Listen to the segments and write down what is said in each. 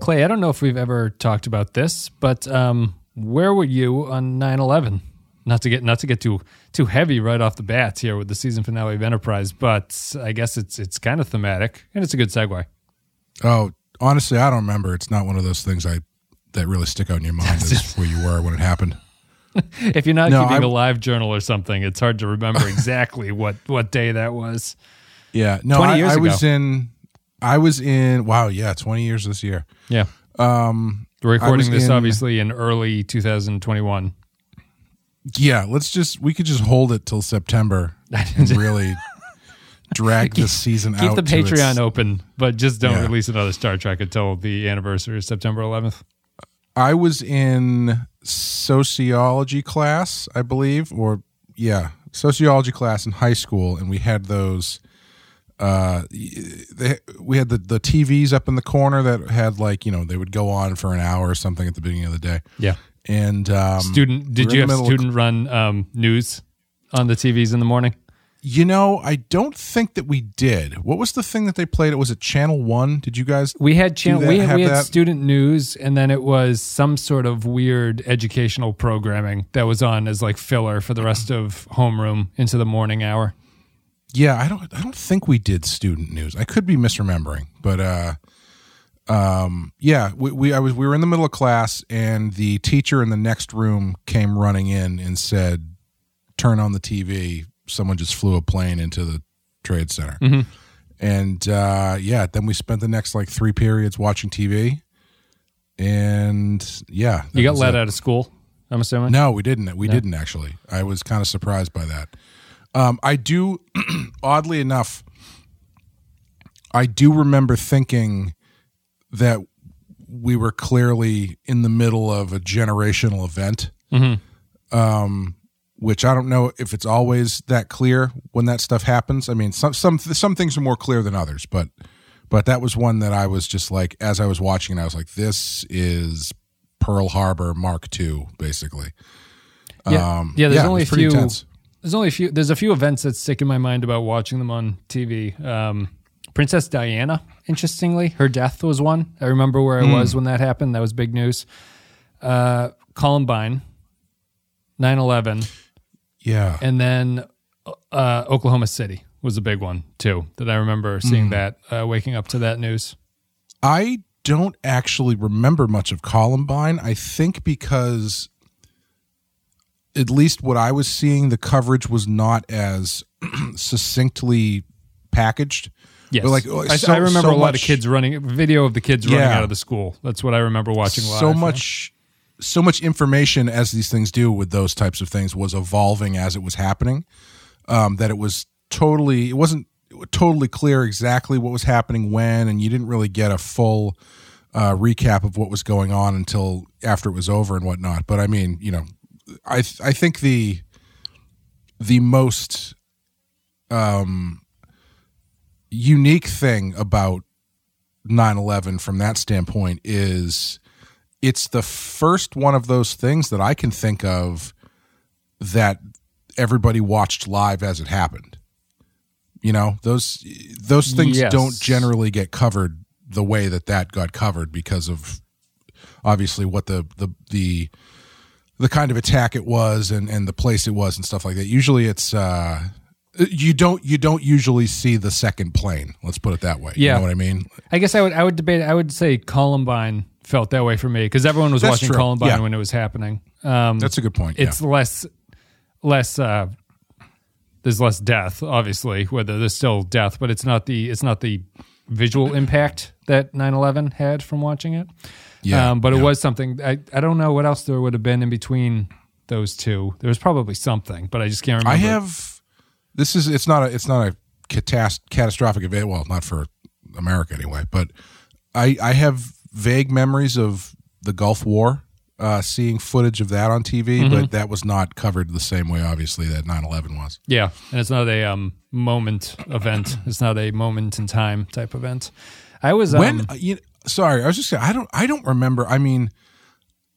Clay, I don't know if we've ever talked about this, but where were you on 9/11? Not to get too heavy right off the bat here with the season finale of Enterprise, but I guess it's kind of thematic and it's a good segue. Oh, honestly, I don't remember. It's not one of those things that really stick out in your mind is where you were when it happened. If you're not keeping a live journal or something, it's hard to remember exactly what day that was. Yeah, no, 20 years ago. I was in. Wow, yeah, 20 years this year. Yeah, we're recording this obviously in early 2021. Yeah, we could just hold it till September and really drag this season out. Keep the Patreon open, but just don't release another Star Trek until the anniversary of September 11th. I was in sociology class, I believe, sociology class in high school, and we had those. We had the TVs up in the corner that had they would go on for an hour or something at the beginning of the day. Yeah. And did you have student run news on the TVs in the morning? I don't think that we did. What was the thing that they played? Was it Channel 1? Did you guys? We had student news, and then it was some sort of weird educational programming that was on as filler for the rest of homeroom into the morning hour. Yeah, I don't think we did student news. I could be misremembering, but we were in the middle of class, and the teacher in the next room came running in and said, "Turn on the TV. Someone just flew a plane into the Trade Center." Mm-hmm. And then we spent the next 3 periods watching TV. And you got let out of school, I'm assuming? No, we didn't. We didn't actually. I was kind of surprised by that. Oddly enough, I do remember thinking that we were clearly in the middle of a generational event, mm-hmm. Which I don't know if it's always that clear when that stuff happens. I mean, some things are more clear than others, but that was one that I was just as I was watching it, I was like, this is Pearl Harbor Mark II, basically. Yeah, there's only a few. There's a few events that stick in my mind about watching them on TV. Princess Diana, interestingly, her death was one. I remember where I was when that happened. That was big news. Columbine, 9/11. Yeah. And then Oklahoma City was a big one, too, that I remember seeing that, waking up to that news. I don't actually remember much of Columbine. I think because at least what I was seeing, the coverage was not as succinctly packaged. Yes, but I remember a lot of kids running out of the school. That's what I remember watching live. So much information, as these things do with those types of things, was evolving as it was happening. That it wasn't totally clear exactly what was happening when, and you didn't really get a full recap of what was going on until after it was over and whatnot. But I mean, I think the most unique thing about 9/11 from that standpoint is it's the first one of those things that I can think of that everybody watched live as it happened. Those things don't generally get covered the way that got covered because of obviously what the kind of attack it was and the place it was and stuff like that. Usually it's You don't usually see the second plane. Let's put it that way. Yeah. You know what I mean? I guess I would debate. I would say Columbine felt that way for me because everyone was watching Columbine when it was happening. That's a good point. It's less. There's less death, obviously. Whether there's still death, but it's not the visual impact that 9/11 had from watching it. Yeah. But it was something. I don't know what else there would have been in between those two. There was probably something, but I just can't remember. It's not a catastrophic event. Well, not for America anyway. But I have vague memories of the Gulf War, seeing footage of that on TV, mm-hmm. but that was not covered the same way, obviously, that 9/11 was. Yeah, and it's not a moment event. It's not a moment in time type event. I don't remember. I mean,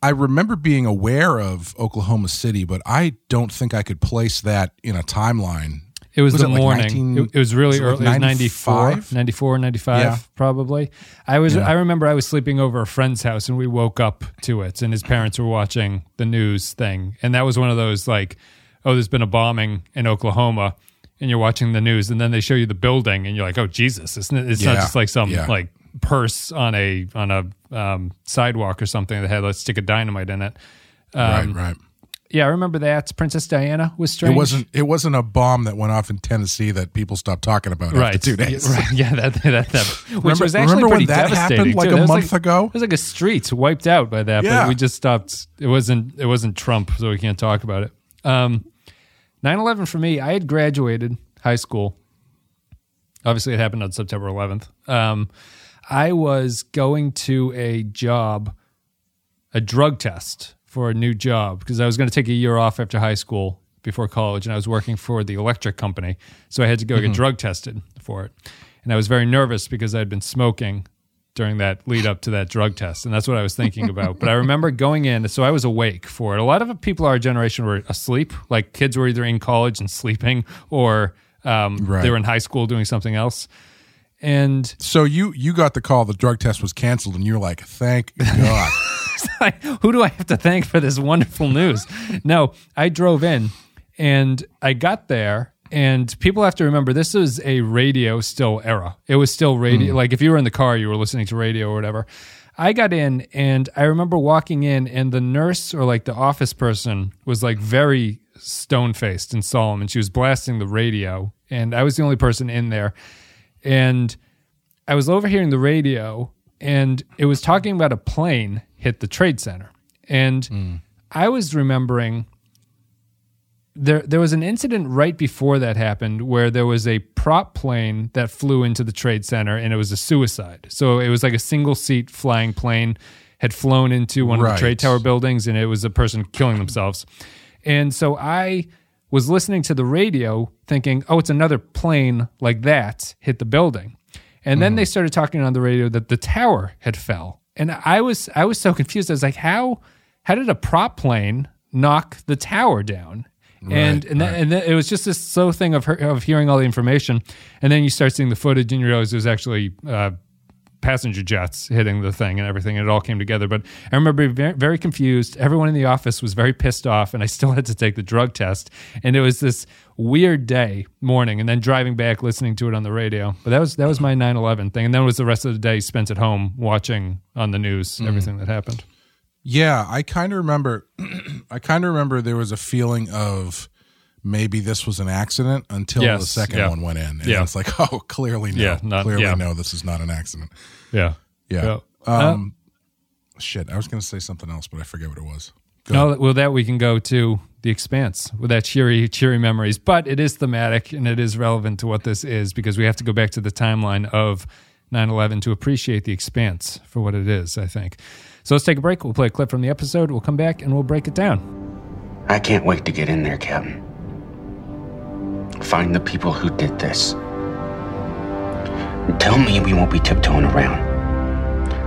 I remember being aware of Oklahoma City, but I don't think I could place that in a timeline. It was the morning. Like it was really early. Like 94, 95, yeah. Probably. I remember I was sleeping over a friend's house and we woke up to it and his parents were watching the news thing. And that was one of those like, oh, there's been a bombing in Oklahoma and you're watching the news and then they show you the building and you're like, oh, Jesus, it's not just like some like purse on a sidewalk or something that had a stick of dynamite in it. Right. Yeah, I remember that. Princess Diana was strange. It wasn't a bomb that went off in Tennessee that people stopped talking about after 2 days. Yeah, right. Yeah, that which was actually pretty devastating. Remember when that happened like a month ago? It was like a streets wiped out by that, but we just stopped. It wasn't Trump, so we can't talk about it. 9/11 for me, I had graduated high school. Obviously, it happened on September 11th. I was going to a drug test for a new job because I was going to take a year off after high school before college and I was working for the electric company. So I had to go get drug tested for it. And I was very nervous because I'd been smoking during that lead up to that drug test. And that's what I was thinking about. But I remember going in, so I was awake for it. A lot of people our generation were asleep. Like kids were either in college and sleeping or they were in high school doing something else. And so you got the call the drug test was canceled and you're like, thank God. Like, who do I have to thank for this wonderful news? No, I drove in and I got there and people have to remember this was a radio still era. It was still radio. Like if you were in the car, you were listening to radio or whatever. I got in and I remember walking in and the nurse or like the office person was like very stone-faced and solemn and she was blasting the radio and I was the only person in there. And I was overhearing the radio and it was talking about a plane hit the Trade Center. And I was remembering there was an incident right before that happened where there was a prop plane that flew into the Trade Center and it was a suicide. So it was like a single seat flying plane had flown into one of the Trade Tower buildings and it was a person killing themselves. And so I was listening to the radio thinking, oh, it's another plane like that hit the building. And then they started talking on the radio that the tower had fell. And I was so confused. I was like, how did a prop plane knock the tower down? And then it was just this slow thing of hearing all the information. And then you start seeing the footage and you realize it was actually passenger jets hitting the thing and everything. And it all came together. But I remember being very, very confused. Everyone in the office was very pissed off and I still had to take the drug test. And it was this weird day morning and then driving back, listening to it on the radio. But that was my 9/11 thing. And then it was the rest of the day spent at home watching on the news, everything that happened. Yeah. I kind of remember there was a feeling of maybe this was an accident until the second one went in. And it's like, oh, clearly no. No, this is not an accident. Yeah. Yeah. Shit, I was going to say something else, but I forget what it was. That we can go to The Expanse with that cheery memories. But it is thematic and it is relevant to what this is because we have to go back to the timeline of 9/11 to appreciate The Expanse for what it is, I think. So let's take a break. We'll play a clip from the episode. We'll come back and we'll break it down. I can't wait to get in there, Captain. Find the people who did this. Tell me we won't be tiptoeing around.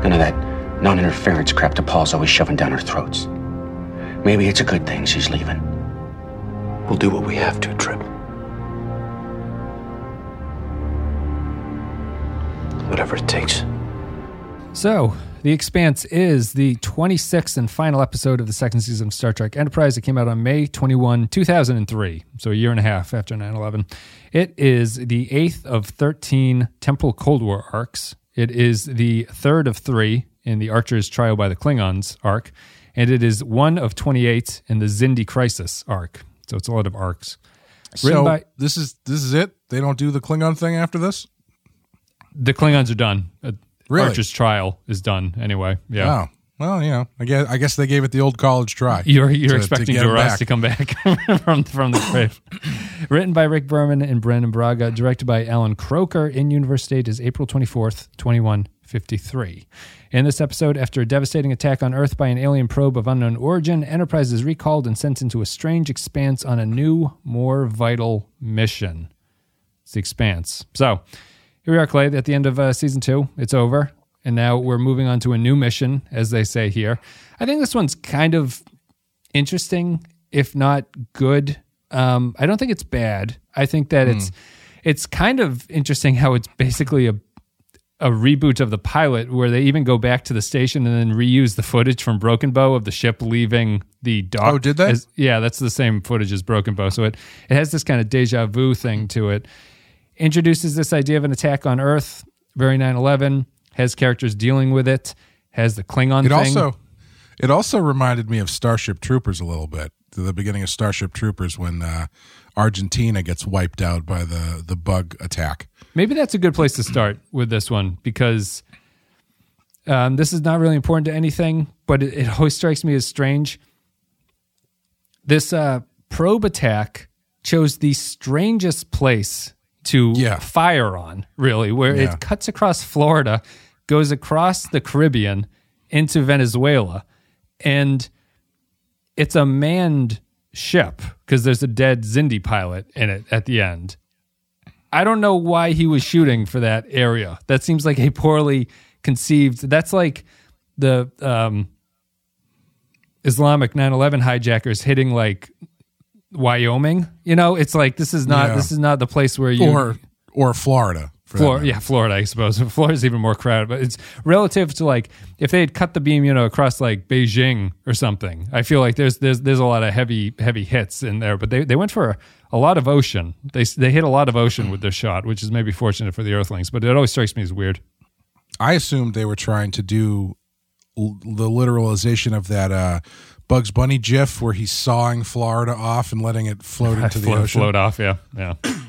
None of that non-interference crap T'Pol's always shoving down our throats. Maybe it's a good thing she's leaving. We'll do what we have to, Trip. Whatever it takes. So, The Expanse is the 26th and final episode of the second season of Star Trek Enterprise. It came out on May 21, 2003, so a year and a half after 9/11. It is the 8th of 13 Temporal Cold War arcs. It is the 3rd of 3 in the Archer's Trial by the Klingons arc, and it is 1 of 28 in the Xindi Crisis arc. So it's a lot of arcs. This is it? They don't do the Klingon thing after this? The Klingons are done. Really? Archer's trial is done anyway. Yeah. Oh. Well, yeah. I guess they gave it the old college try. You're expecting Duras to come back from the grave. Written by Rick Berman and Brandon Braga, directed by Alan Croker. In-universe date is April 24th, 2153. In this episode, after a devastating attack on Earth by an alien probe of unknown origin, Enterprise is recalled and sent into a strange expanse on a new, more vital mission. It's The Expanse. So, here we are, Clay, at the end of Season 2. It's over, and now we're moving on to a new mission, as they say here. I think this one's kind of interesting, if not good. I don't think it's bad. I think that it's kind of interesting how it's basically a reboot of the pilot, where they even go back to the station and then reuse the footage from Broken Bow of the ship leaving the dock. Oh, did they? Yeah, that's the same footage as Broken Bow. So it has this kind of deja vu thing to it. Introduces this idea of an attack on Earth, very 9/11, has characters dealing with it, has the Klingon thing. It also reminded me of Starship Troopers a little bit, to the beginning of Starship Troopers when Argentina gets wiped out by the bug attack. Maybe that's a good place to start with this one, because this is not really important to anything, but it always strikes me as strange. This probe attack chose the strangest place to fire on, really, where it cuts across Florida, goes across the Caribbean into Venezuela, and it's a manned ship because there's a dead Xindi pilot in it at the end. I don't know why he was shooting for that area. That seems like a poorly conceived... That's like the Islamic 9/11 hijackers hitting like Wyoming. You know, it's like this is not the place where you... Or Florida. Florida, I suppose. Florida's even more crowded, but it's relative to like if they had cut the beam, across like Beijing or something. I feel like there's a lot of heavy hits in there, but they went for a lot of ocean. They hit a lot of ocean with their shot, which is maybe fortunate for the Earthlings, but it always strikes me as weird. I assumed they were trying to do the literalization of that Bugs Bunny gif where he's sawing Florida off and letting it float into the ocean. Float off, yeah.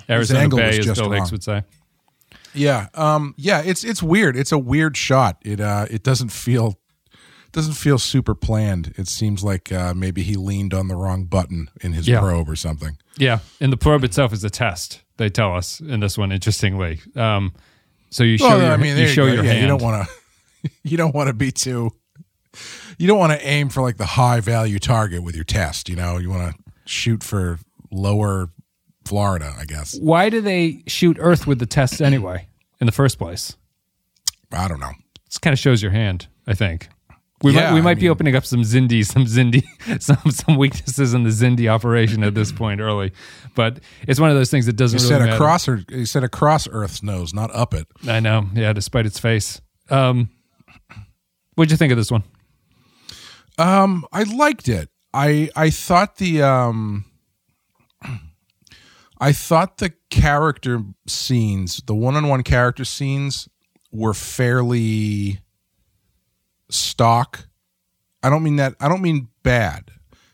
Arizona Bay, as Bill Hicks would say. Yeah, it's weird. It's a weird shot. It doesn't feel super planned. It seems like maybe he leaned on the wrong button in his probe or something. Yeah, and the probe itself is a test. They tell us in this one, interestingly. So you show your hand. You don't want to aim for like the high value target with your test. You want to shoot for lower. Florida, I guess. Why do they shoot Earth with the test anyway in the first place? I don't know. This kind of shows your hand, I think. We might be opening up some weaknesses in the Xindi operation at this point early. But it's one of those things that doesn't really matter. You said across Earth's nose, not up it. I know, yeah, despite its face. What'd you think of this one? I liked it. I thought the character scenes, the one-on-one character scenes, were fairly stock. I don't mean that. I don't mean bad,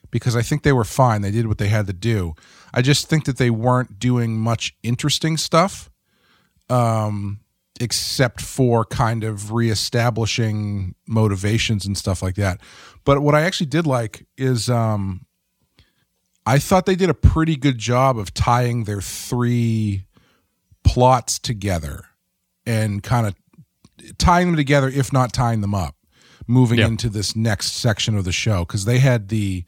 because I think they were fine. They did what they had to do. I just think that they weren't doing much interesting stuff, except for kind of reestablishing motivations and stuff like that. But what I actually did like is... I thought they did a pretty good job of tying their three plots together and kind of tying them together, if not tying them up, moving into this next section of the show. Because they had they've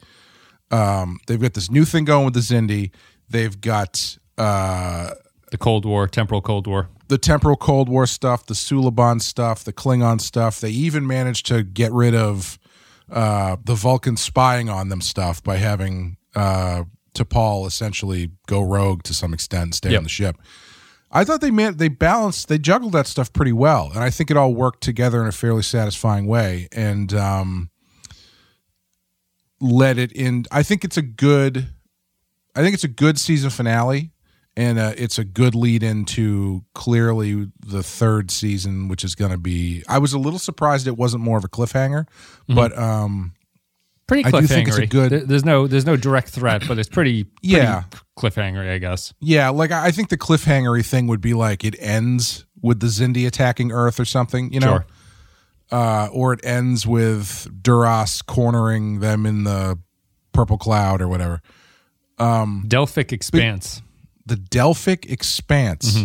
got this new thing going with the Xindi. They've got the Cold War, Temporal Cold War. The Temporal Cold War stuff, the Suliban stuff, the Klingon stuff. They even managed to get rid of the Vulcan spying on them stuff by having... T'Pol essentially go rogue to some extent, stay on the ship. I thought they juggled that stuff pretty well, and I think it all worked together in a fairly satisfying way, and led it in. I think it's a good season finale, and it's a good lead into clearly the third season, which is going to be. I was a little surprised it wasn't more of a cliffhanger, but. Pretty cliffhanger. I do think it's a good... There's no direct threat, but it's pretty cliffhanger, I guess. Yeah, like I think the cliffhangery thing would be like it ends with the Xindi attacking Earth or something, Sure. Or it ends with Duras cornering them in the purple cloud or whatever. Delphic Expanse. The Delphic Expanse,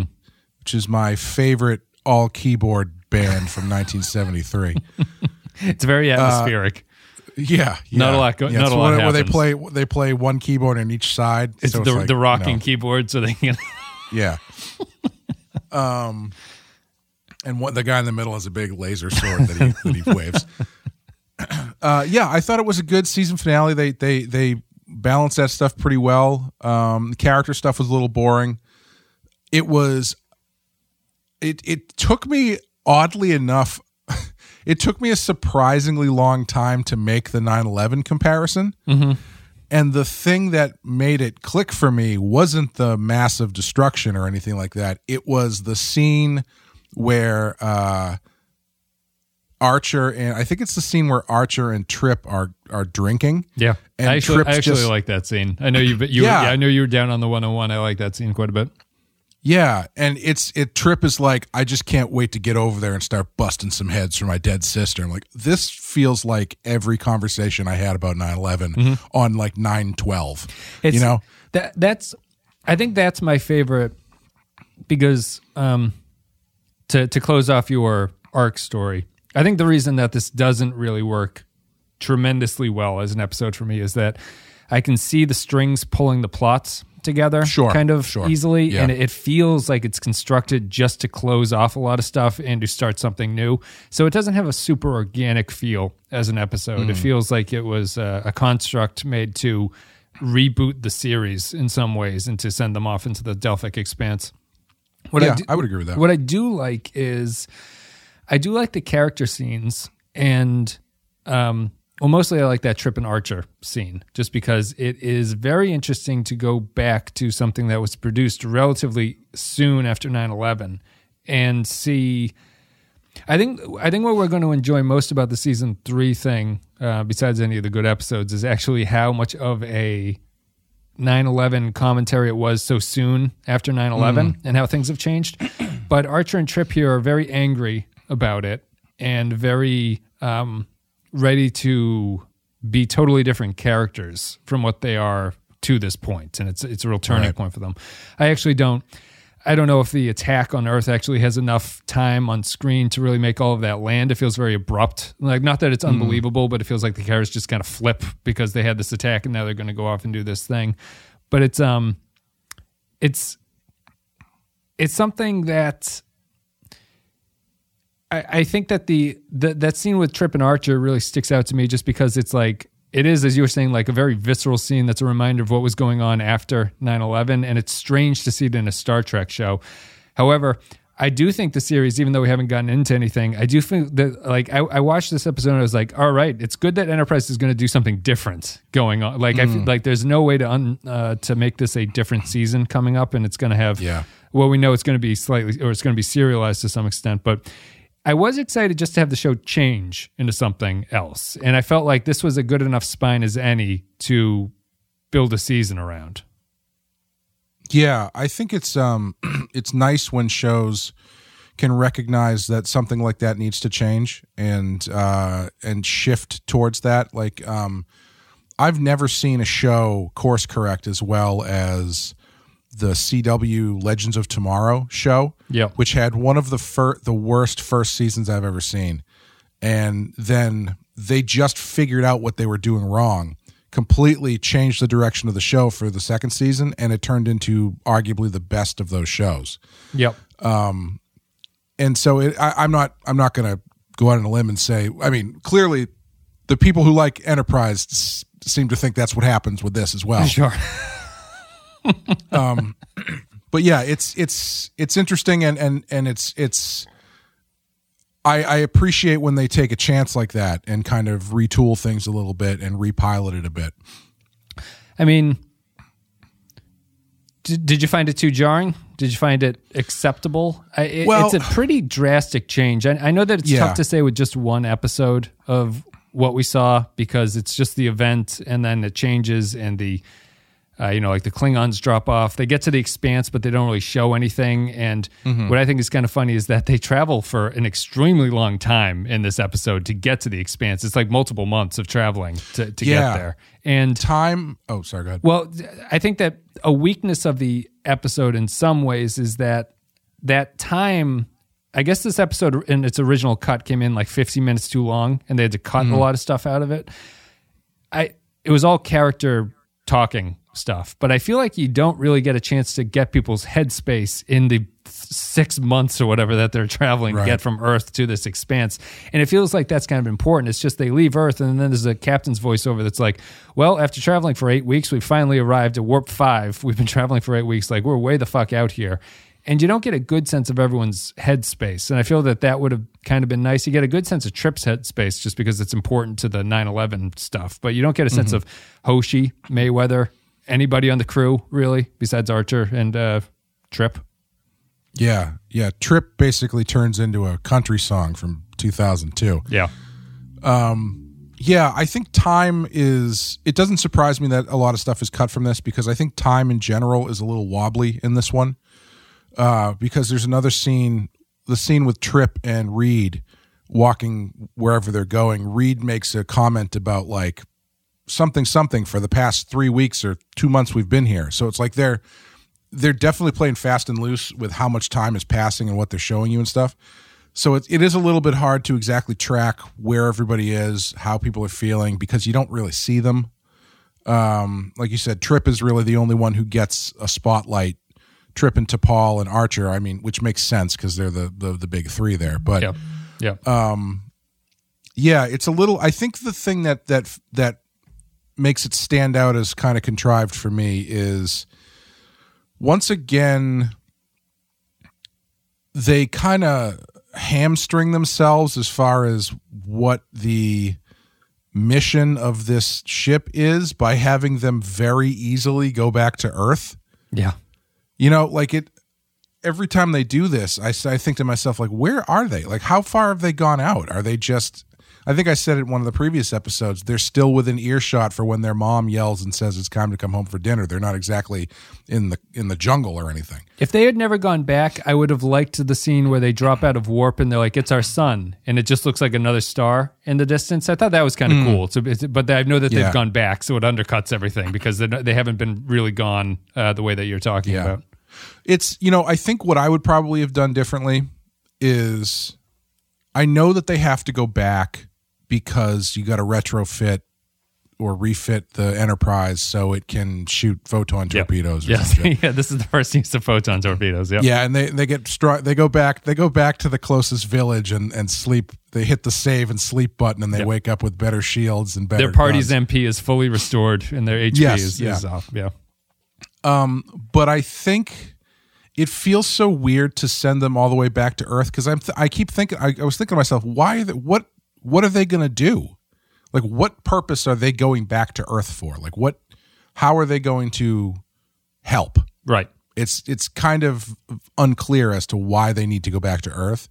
which is my favorite all-keyboard band from 1973. It's very atmospheric. Yeah, not a lot. Not a lot. Where they play one keyboard on each side. It's so the rocking keyboard, so they can. Yeah. And the guy in the middle has a big laser sword that he waves. I thought it was a good season finale. They balanced that stuff pretty well. The character stuff was a little boring. It took me, oddly enough, it took me a surprisingly long time to make the 9/11 comparison. Mm-hmm. And the thing that made it click for me wasn't the massive destruction or anything like that. It was the scene where Archer and I think it's the scene where Archer and Trip are drinking. Yeah, and I actually like that scene. I know I know you were down on the 101. I like that scene quite a bit. Yeah, and Trip is like, I just can't wait to get over there and start busting some heads for my dead sister. I'm like, this feels like every conversation I had about 9/11 mm-hmm. on like 9/12. You know, that's my favorite because to close off your arc story, I think the reason that this doesn't really work tremendously well as an episode for me is that I can see the strings pulling the plots together easily, yeah. And it feels like it's constructed just to close off a lot of stuff and to start something new. So it doesn't have a super organic feel as an episode. It feels like it was a construct made to reboot the series in some ways and to send them off into the Delphic Expanse. I would agree with that. What I do like is the character scenes and mostly I like that Trip and Archer scene just because it is very interesting to go back to something that was produced relatively soon after 9/11 and see. I think what we're going to enjoy most about the season 3 thing, besides any of the good episodes, is actually how much of a 9/11 commentary it was so soon after 9/11 and how things have changed. But Archer and Trip here are very angry about it and very... ready to be totally different characters from what they are to this point, and it's a real turning point for them. I don't know if the attack on Earth actually has enough time on screen to really make all of that land. It feels very abrupt. Like, not that it's unbelievable, but it feels like the characters just kind of flip because they had this attack and now they're going to go off and do this thing. But it's something that. I think that that scene with Trip and Archer really sticks out to me just because it's like, it is, as you were saying, like a very visceral scene that's a reminder of what was going on after 9/11, and it's strange to see it in a Star Trek show. However, I do think the series, even though we haven't gotten into anything, I do think that, like, I watched this episode and I was like, all right, it's good that Enterprise is going to do something different going on. Like, I feel like there's no way to make this a different season coming up, and it's going to have, well, we know it's going to be it's going to be serialized to some extent, but... I was excited just to have the show change into something else. And I felt like this was a good enough spine as any to build a season around. Yeah, I think it's nice when shows can recognize that something like that needs to change and shift towards that. Like, I've never seen a show course correct as well as the CW Legends of Tomorrow show, which had one of the worst first seasons I've ever seen. And then they just figured out what they were doing wrong, completely changed the direction of the show for the second season, and it turned into arguably the best of those shows. Yep. And so I'm not going to go out on a limb and say, I mean, clearly the people who like Enterprise seem to think that's what happens with this as well. Sure. But yeah, it's interesting and it's I appreciate when they take a chance like that and kind of retool things a little bit and repilot it a bit. I mean, did you find it too jarring? Did you find it acceptable? It's a pretty drastic change. I know that it's tough to say with just one episode of what we saw because it's just the event and then it changes and the. Like the Klingons drop off. They get to the Expanse, but they don't really show anything. And what I think is kind of funny is that they travel for an extremely long time in this episode to get to the Expanse. It's like multiple months of traveling to get there. And time. Oh, sorry, go ahead. Well, I think that a weakness of the episode in some ways is that time. I guess this episode in its original cut came in like 50 minutes too long, and they had to cut a lot of stuff out of it. It was all character talking stuff, but I feel like you don't really get a chance to get people's headspace in the 6 months or whatever that they're traveling to get from Earth to this expanse. And it feels like that's kind of important. It's just they leave Earth, and then there's a captain's voiceover that's like, well, after traveling for 8 weeks, we finally arrived at warp 5. We've been traveling for 8 weeks. Like, we're way the fuck out here. And you don't get a good sense of everyone's headspace. And I feel that that would have kind of been nice. You get a good sense of Trip's headspace just because it's important to the 9/11 stuff. But you don't get a sense of Hoshi, Mayweather, anybody on the crew, really, besides Archer and Trip. Yeah, yeah. Trip basically turns into a country song from 2002. Yeah. Yeah, I think time is... It doesn't surprise me that a lot of stuff is cut from this because I think time in general is a little wobbly in this one. Because there's another scene, the scene with Trip and Reed walking wherever they're going. Reed makes a comment about like something for the past 3 weeks or 2 months we've been here. So it's like they're definitely playing fast and loose with how much time is passing and what they're showing you and stuff. So it is a little bit hard to exactly track where everybody is, how people are feeling, because you don't really see them. Like you said, Trip is really the only one who gets a spotlight. Trip and T'Pol and Archer, I mean, which makes sense because they're the big three there. But yeah, it's a little. I think the thing that makes it stand out as kind of contrived for me is once again they kind of hamstring themselves as far as what the mission of this ship is by having them very easily go back to Earth. Yeah. You know, like it. Every time they do this, I think to myself, like, where are they? Like, how far have they gone out? Are they just? I think I said it in one of the previous episodes. They're still within earshot for when their mom yells and says it's time to come home for dinner. They're not exactly in the jungle or anything. If they had never gone back, I would have liked the scene where they drop out of warp and they're like, "It's our sun," and it just looks like another star in the distance. I thought that was kind of cool. So, but I know that they've gone back, so it undercuts everything because they haven't been really gone the way that you're talking about. It's, you know, I think what I would probably have done differently is I know that they have to go back because you got to retrofit or refit the Enterprise so it can shoot photon torpedoes. Or something. Yeah, this is the first use of photon torpedoes. Yeah, yeah, and they go back to the closest village and sleep. They hit the save and sleep button, and they wake up with better shields and better. Their party's guns. MP is fully restored, and their HP is off. Yeah. But I think it feels so weird to send them all the way back to Earth because I was thinking to myself, why? What are they going to do? Like, what purpose are they going back to Earth for? Like, how are they going to help? Right. It's kind of unclear as to why they need to go back to Earth.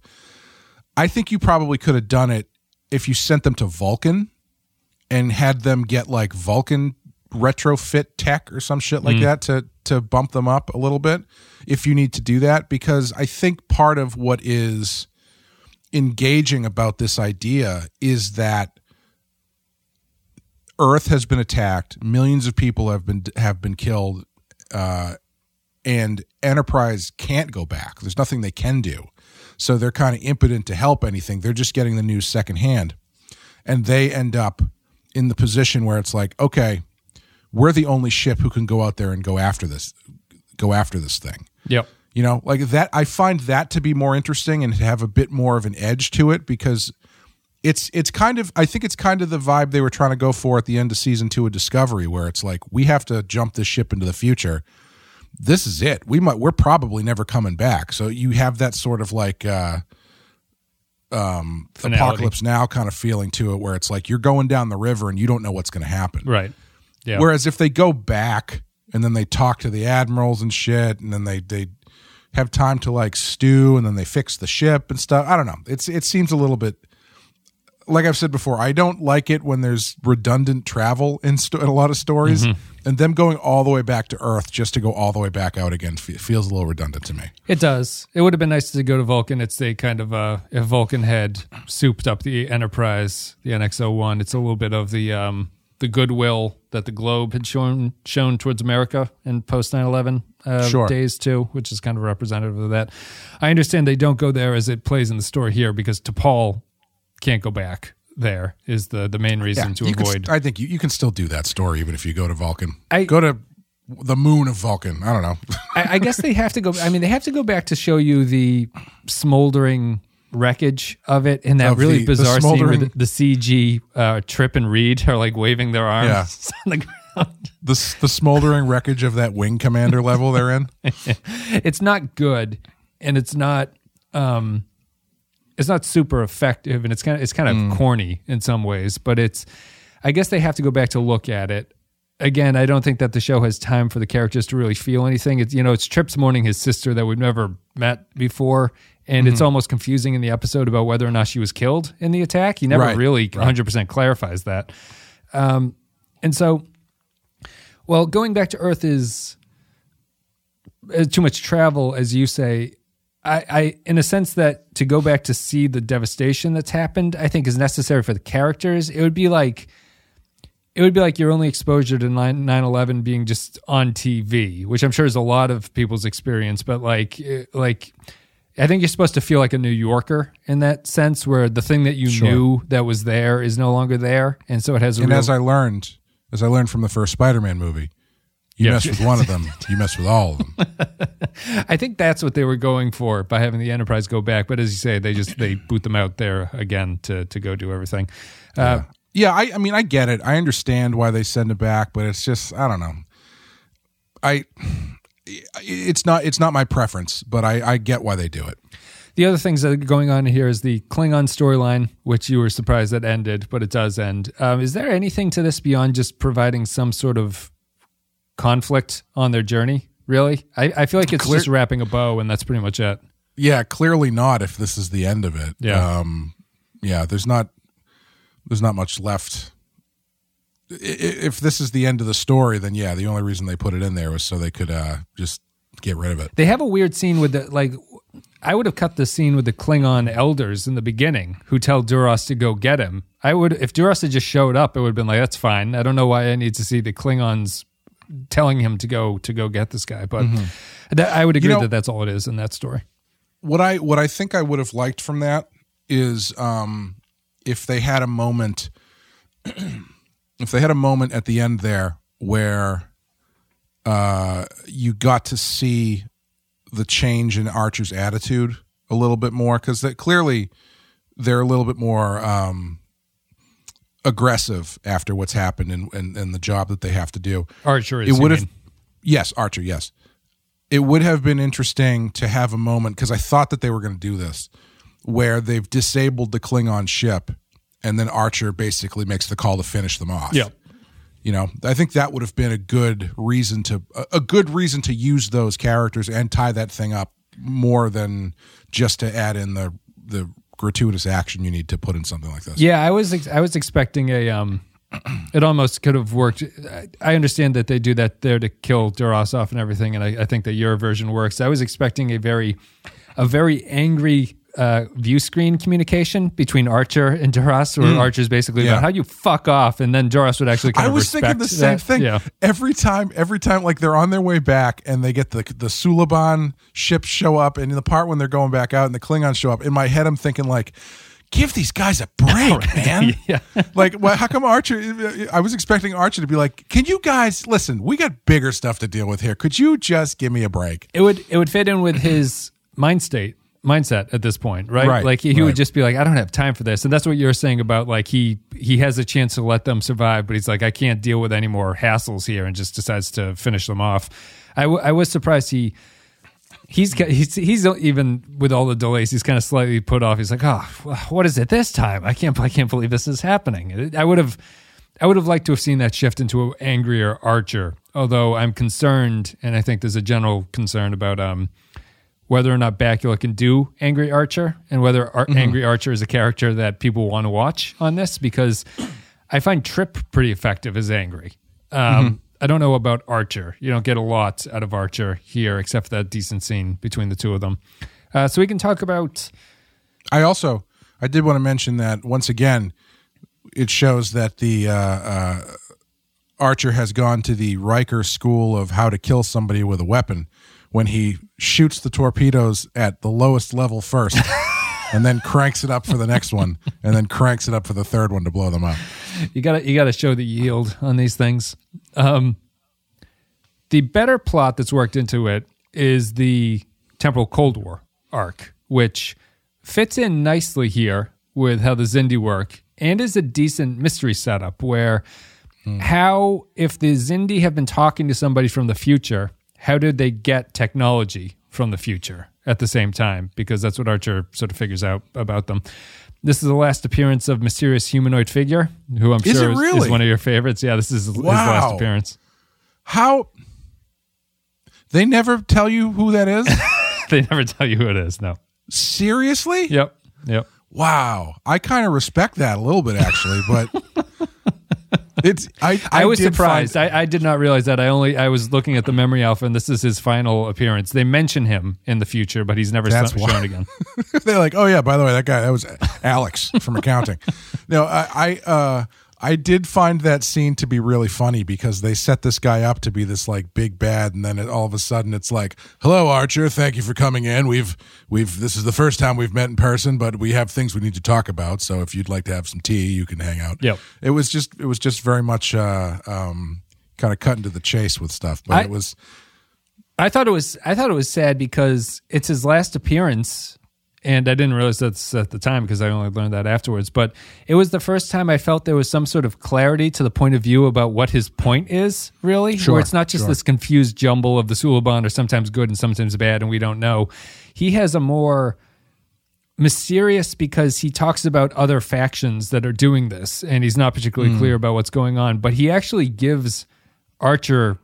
I think you probably could have done it if you sent them to Vulcan and had them get like Vulcan retrofit tech or some shit like that to bump them up a little bit if you need to do that, because I think part of what is engaging about this idea is that Earth has been attacked, millions of people have been killed, and Enterprise can't go back. There's nothing they can do, so they're kind of impotent to help anything. They're just getting the news secondhand, and they end up in the position where it's like, okay, we're the only ship who can go out there and go after this thing. Yep. You know, like that, I find that to be more interesting and to have a bit more of an edge to it because it's kind of, I think it's kind of the vibe they were trying to go for at the end of season 2 of Discovery, where it's like, we have to jump this ship into the future. This is it. We're probably never coming back. So you have that sort of like, finality. Apocalypse Now kind of feeling to it where it's like, you're going down the river and you don't know what's going to happen. Right. Yeah. Whereas if they go back and then they talk to the admirals and shit, and then they have time to like stew, and then they fix the ship and stuff. I don't know. It seems a little bit, like I've said before, I don't like it when there's redundant travel in a lot of stories, and them going all the way back to Earth just to go all the way back out again feels a little redundant to me. It does. It would have been nice to go to Vulcan. It's a kind of if Vulcan had souped up the Enterprise, the NX-01. It's a little bit of the goodwill that the Globe had shown towards America in post 9/11 days too, which is kind of representative of that. I understand they don't go there as it plays in the story here because T'Pol can't go back there is the main reason to avoid. I think you can still do that story even if you go to Vulcan. Go to the moon of Vulcan. I don't know. I guess they have to go. I mean, they have to go back to show you the smoldering wreckage of it in that really bizarre scene where the CG Trip and Reed are like waving their arms on the ground. The smoldering wreckage of that wing commander level they're in. It's not good, and it's not super effective, and it's kind of corny in some ways. But it's, I guess they have to go back to look at it. Again, I don't think that the show has time for the characters to really feel anything. It's, you know, it's Trip's mourning his sister that we've never met before, and it's almost confusing in the episode about whether or not she was killed in the attack. He never really 100% clarifies that. And so, well, going back to Earth is too much travel, as you say. I in a sense that to go back to see the devastation that's happened, I think is necessary for the characters. It would be like your only exposure to 9/11 being just on TV, which I'm sure is a lot of people's experience. But like I think you're supposed to feel like a New Yorker in that sense, where the thing that you knew that was there is no longer there, and so it has. As I learned from the first Spider-Man movie, you mess with one of them, you mess with all of them. I think that's what they were going for by having the Enterprise go back. But as you say, they boot them out there again to go do everything. Yeah, I mean, I get it. I understand why they send it back, but it's just, I don't know. It's not my preference, but I get why they do it. The other things that are going on here is the Klingon storyline, which you were surprised that ended, but it does end. Is there anything to this beyond just providing some sort of conflict on their journey, really? I feel like it's just wrapping a bow, and that's pretty much it. Yeah, clearly not if this is the end of it. Yeah, there's not much left. If this is the end of the story, then yeah, the only reason they put it in there was so they could just get rid of it. They have a weird scene with I would have cut the scene with the Klingon elders in the beginning who tell Duras to go get him. If Duras had just showed up, it would have been like, that's fine. I don't know why I need to see the Klingons telling him to go get this guy. But I would agree that's all it is in that story. What I think I would have liked from that is... if they had a moment, at the end there where you got to see the change in Archer's attitude a little bit more, because clearly they're a little bit more aggressive after what's happened and the job that they have to do. Archer is. Archer. Yes, it would have been interesting to have a moment, because I thought that they were going to do this, where they've disabled the Klingon ship, and then Archer basically makes the call to finish them off. Yeah, you know, I think that would have been a good reason to use those characters and tie that thing up more than just to add in the gratuitous action you need to put in something like this. Yeah, I was expecting a. It almost could have worked. I understand that they do that there to kill Duras off and everything, and I think that your version works. I was expecting a very angry. View screen communication between Archer and Duras, where Archer's basically about how you fuck off, and then Duras would actually kind of respect that. I was thinking the same thing. Yeah. Every time, like they're on their way back and they get the Suliban ship show up, and in the part when they're going back out and the Klingons show up, in my head I'm thinking like, give these guys a break, man. Yeah. How come Archer? I was expecting Archer to be like, can you guys listen? We got bigger stuff to deal with here. Could you just give me a break? It would fit in with his mindset at this point, right? Like he would just be like, I don't have time for this. And that's what you're saying about like he has a chance to let them survive, but he's like, I can't deal with any more hassles here, and just decides to finish them off. I was surprised he's even with all the delays, he's kind of slightly put off. He's like, oh, what is it this time? I can't believe this is happening. I would have liked to have seen that shift into an angrier Archer, although I'm concerned, and I think there's a general concern about whether or not Bakula can do Angry Archer, and whether Angry Archer is a character that people want to watch on this, because I find Trip pretty effective as angry. I don't know about Archer. You don't get a lot out of Archer here, except for that decent scene between the two of them. So we can talk about... I did want to mention that, once again, it shows that the Archer has gone to the Riker school of how to kill somebody with a weapon, when he shoots the torpedoes at the lowest level first and then cranks it up for the next one and then cranks it up for the third one to blow them up. You gotta show the yield on these things. The better plot that's worked into it is the Temporal Cold War arc, which fits in nicely here with how the Xindi work and is a decent mystery setup where how, if the Xindi have been talking to somebody from the future, how did they get technology from the future at the same time? Because that's what Archer sort of figures out about them. This is the last appearance of mysterious humanoid figure, who I'm sure is one of your favorites. Yeah, this is his last appearance. How? They never tell you who that is? They never tell you who it is, no. Seriously? Yep. Wow. I kind of respect that a little bit, actually, but... I was surprised. I did not realize that. I was looking at the memory alpha, and this is his final appearance. They mention him in the future, but he's never shown again. They're like, oh yeah, by the way, that was Alex from accounting. No, I did find that scene to be really funny because they set this guy up to be this like big bad, and then all of a sudden it's like, "Hello, Archer. Thank you for coming in. This is the first time we've met in person, but we have things we need to talk about. So if you'd like to have some tea, you can hang out." Yep. It was just very much kind of cutting to the chase with stuff, but I thought it was sad because it's his last appearance. And I didn't realize that's at the time because I only learned that afterwards. But it was the first time I felt there was some sort of clarity to the point of view about what his point is, really. Sure, where it's not just this confused jumble of the Suliban are sometimes good and sometimes bad and we don't know. He has a more mysterious because he talks about other factions that are doing this and he's not particularly clear about what's going on. But he actually gives Archer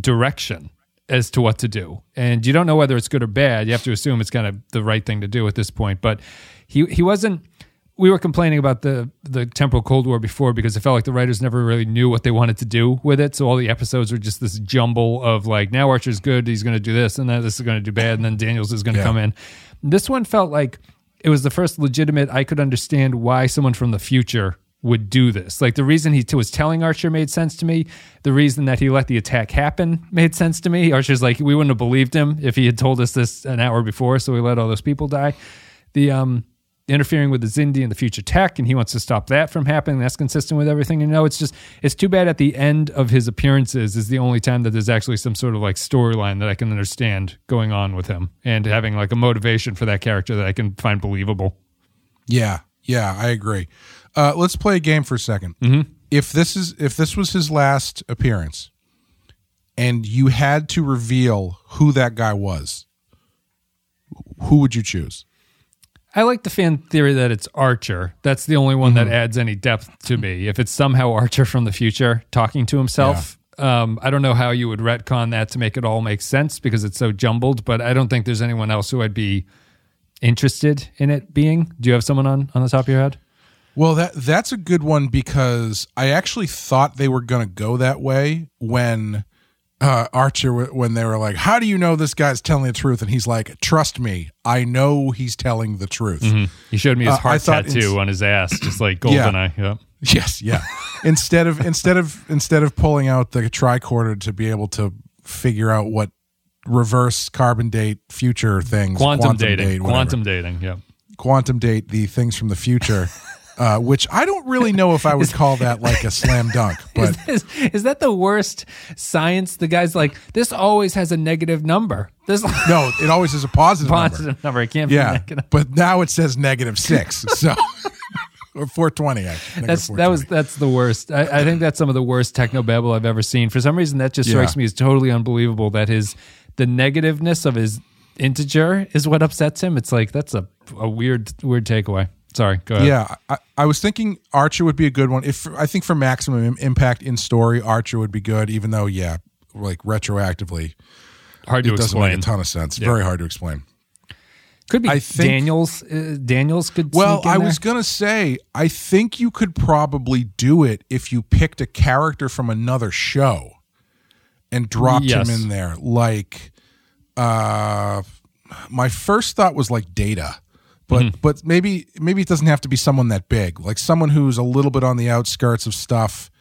direction as to what to do. And you don't know whether it's good or bad. You have to assume it's kind of the right thing to do at this point. But he wasn't... We were complaining about the Temporal Cold War before because it felt like the writers never really knew what they wanted to do with it. So all the episodes were just this jumble of like, now Archer's good, he's going to do this, and then this is going to do bad, and then Daniels is going to come in. This one felt like it was the first legitimate, I could understand why someone from the future would do this. Like the reason he was telling Archer made sense to me. The reason that he let the attack happen made sense to me. Archer's like, we wouldn't have believed him if he had told us this an hour before, so we let all those people die. The interfering with the Xindi and the future tech, and he wants to stop that from happening. That's consistent with everything. It's too bad at the end of his appearances is the only time that there's actually some sort of like storyline that I can understand going on with him and having like a motivation for that character that I can find believable. Yeah, I agree. Let's play a game for a second. Mm-hmm. If this was his last appearance, and you had to reveal who that guy was, who would you choose? I like the fan theory that it's Archer. That's the only one that adds any depth to me. If it's somehow Archer from the future talking to himself, I don't know how you would retcon that to make it all make sense because it's so jumbled. But I don't think there's anyone else who I'd be interested in it being. Do you have someone on the top of your head? Well, that's a good one because I actually thought they were going to go that way when Archer, when they were like, how do you know this guy's telling the truth? And he's like, trust me, I know he's telling the truth. Mm-hmm. He showed me his heart tattoo on his ass, just like Goldeneye. Yeah. Yes, yeah. instead of pulling out the tricorder to be able to figure out what reverse carbon date future things. Quantum date the things from the future. Which I don't really know if I would call that like a slam dunk. But is that the worst science? The guy's like, this always has a negative number. No, it always is a positive number. It can't be negative. But now it says -6. So or 420. That's the worst. I think that's some of the worst technobabble I've ever seen. For some reason, that just strikes me as totally unbelievable. That the negativeness of his integer is what upsets him. It's like that's a weird takeaway. Sorry, go ahead. Yeah, I was thinking Archer would be a good one. I think for maximum impact in story, Archer would be good, even though, like retroactively, it doesn't make a ton of sense. Yeah. Very hard to explain. Could be Daniels. Daniels could sneak in there. I was going to say, I think you could probably do it if you picked a character from another show and dropped him in there. Like, my first thought was like Data. But maybe it doesn't have to be someone that big, like someone who's a little bit on the outskirts of stuff,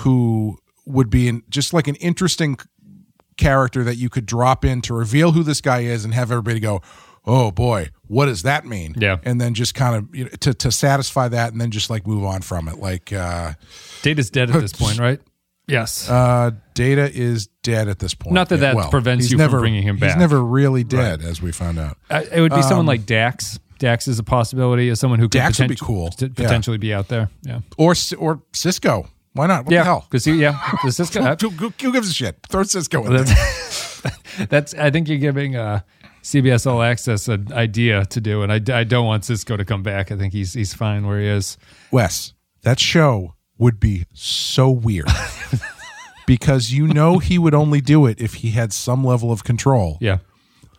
who would be just like an interesting character that you could drop in to reveal who this guy is and have everybody go, oh boy, what does that mean? Yeah, and then just kind of to satisfy that and then just like move on from it. Like Data's dead at this point, right? Yes. Data is dead at this point. Not that that prevents you from bringing him back. He's never really dead, as we found out. It would be someone like Dax. Dax is a possibility as someone who could Dax would be cool. Potentially be out there. Yeah. Or Cisco. Why not? What the hell? Because Cisco. Who gives a shit? Throw Cisco in there. I think you're giving CBS All Access an idea to do, and I don't want Cisco to come back. I think he's fine where he is. Wes, that show would be so weird because he would only do it if he had some level of control. Yeah.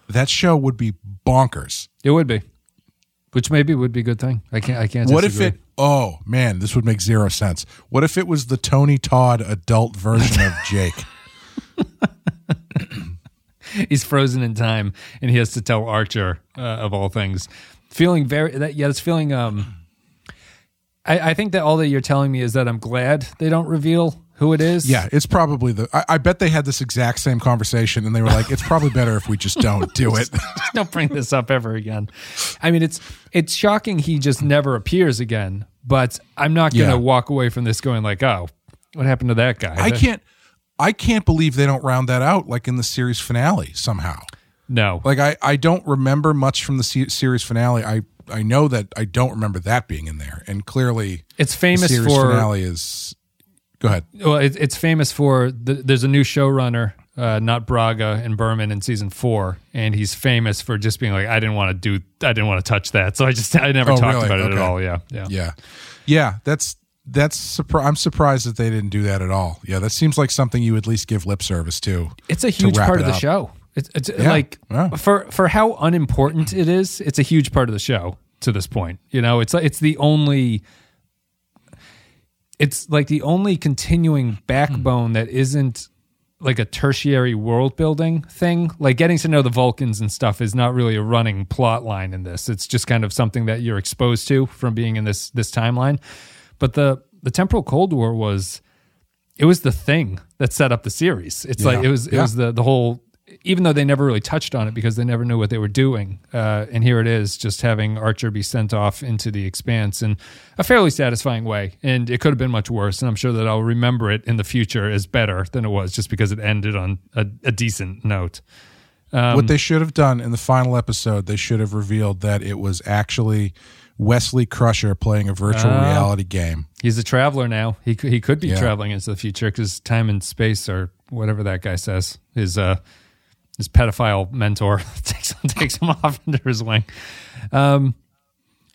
That show would be bonkers. It would be. Which maybe would be a good thing. I can't. What disagree. If it? Oh man, this would make zero sense. What if it was the Tony Todd adult version of Jake? He's frozen in time, and he has to tell Archer of all things, feeling. I think that all that you're telling me is that I'm glad they don't reveal who it is. Yeah, it's probably I bet they had this exact same conversation, and they were like, "It's probably better if we just don't do it. Just don't bring this up ever again." I mean, it's shocking he just never appears again. But I'm not going to walk away from this going like, "Oh, what happened to that guy?" I can't believe they don't round that out like in the series finale somehow. No, like I don't remember much from the series finale. I know that I don't remember that being in there, and clearly it's famous the series finale is. Go ahead. Well, it's famous for there's a new showrunner, not Braga and Berman in season 4, and he's famous for just being like, I didn't want to touch that, so I never talked about it at all. Yeah. I'm surprised that they didn't do that at all. Yeah, that seems like something you at least give lip service to. It's a huge part of the show. For how unimportant it is, it's a huge part of the show to this point. You know, it's the only. It's like the only continuing backbone that isn't like a tertiary world building thing. Like getting to know the Vulcans and stuff is not really a running plot line in this. It's just kind of something that you're exposed to from being in this timeline. But the Temporal Cold War was the thing that set up the series. It's like it was the whole, even though they never really touched on it because they never knew what they were doing. And here it is, just having Archer be sent off into the expanse in a fairly satisfying way. And it could have been much worse. And I'm sure that I'll remember it in the future as better than it was just because it ended on a decent note. What they should have done in the final episode, they should have revealed that it was actually Wesley Crusher playing a virtual reality game. He's a traveler now. He could be traveling into the future because time and space or whatever that guy says is... His pedophile mentor takes him off under his wing.